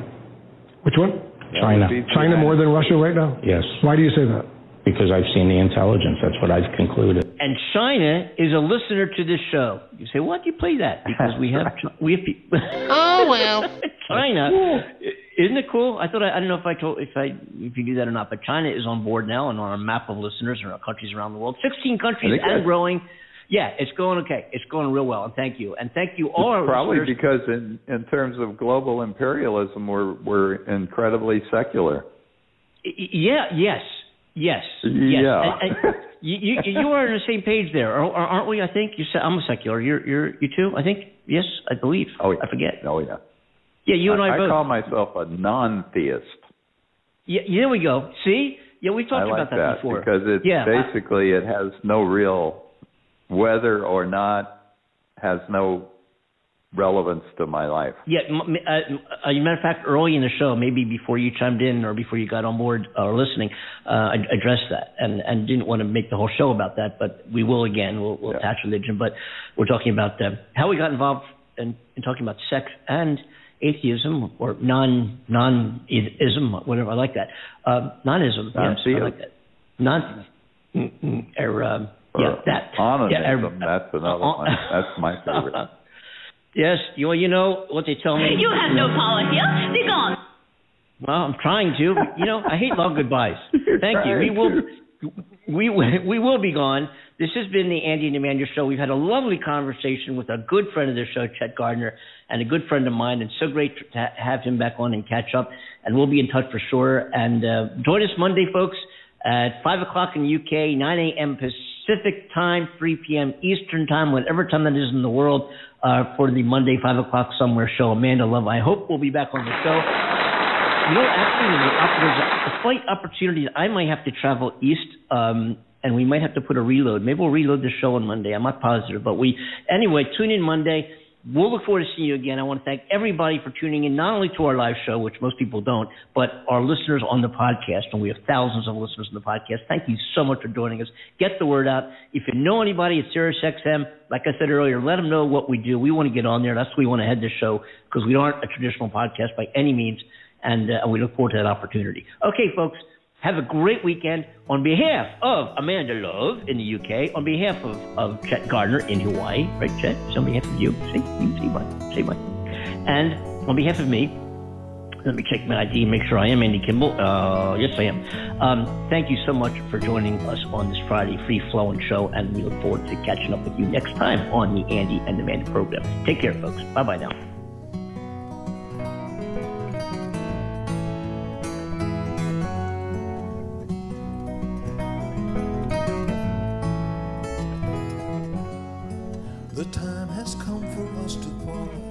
Which one? China. China more than Russia right now? Yes. Why do you say that? Because I've seen the intelligence. That's what I've concluded. And China is a listener to this show. You say, why do you play that? Because we have people. Oh, well. China. Cool. Isn't it cool? I thought, I don't know if you do that or not, but China is on board now and on our map of listeners in our countries around the world. 16 countries and growing. Yeah, it's going okay. It's going real well, and thank you. And thank you all. It's probably listeners. Because in terms of global imperialism, we're incredibly secular. Yes. And you are on the same page there, aren't we? I think you said I'm a secular. You too? I think yes. I believe. Oh, yeah. I forget. Oh yeah. Yeah, you and I both. I call myself a non-theist. Yeah, there we go. See? Yeah, we talked about that before. Because it's basically it has no real, whether or not has no relevance to my life. Yeah, as a matter of fact, early in the show, maybe before you chimed in or before you got on board or listening, I addressed that and didn't want to make the whole show about that, but we will again. We'll attach religion, but we're talking about how we got involved in talking about sex and atheism or non-ism, whatever. I like that. Non-ism. Yes, I like that. Onanism. That's another one. That's my favorite. Yes, you know what they tell me. You have no power here. Be gone. Well, I'm trying to. You know, I hate long goodbyes. Thank you. We will be gone. This has been the Andy and Amanda Show. We've had a lovely conversation with a good friend of the show, Chet Gardner, and a good friend of mine. And so great to have him back on and catch up. And we'll be in touch for sure. And join us Monday, folks, at 5 o'clock in the UK, 9 a.m. Pacific time, 3 p.m. Eastern time, whatever time that is in the world, for the Monday 5 o'clock somewhere show. Amanda Love, I hope we'll be back on the show. You know, actually, there's a slight opportunity that I might have to travel east, and we might have to put a reload. Maybe we'll reload the show on Monday. I'm not positive, but anyway, tune in Monday. We'll look forward to seeing you again. I want to thank everybody for tuning in, not only to our live show, which most people don't, but our listeners on the podcast, and we have thousands of listeners on the podcast. Thank you so much for joining us. Get the word out. If you know anybody at SiriusXM, like I said earlier, let them know what we do. We want to get on there. That's why we want to head this show, because we aren't a traditional podcast by any means, and we look forward to that opportunity. Okay, folks, have a great weekend. On behalf of Amanda Love in the UK, on behalf of Chet Gardner in Hawaii, right, Chet? So on behalf of you, say bye. And on behalf of me, let me check my ID and make sure I am Andy Kimball. Yes, I am. Thank you so much for joining us on this Friday Free Flowing Show, and we look forward to catching up with you next time on the Andy and Amanda program. Take care, folks. Bye-bye now. The time has come for us to part.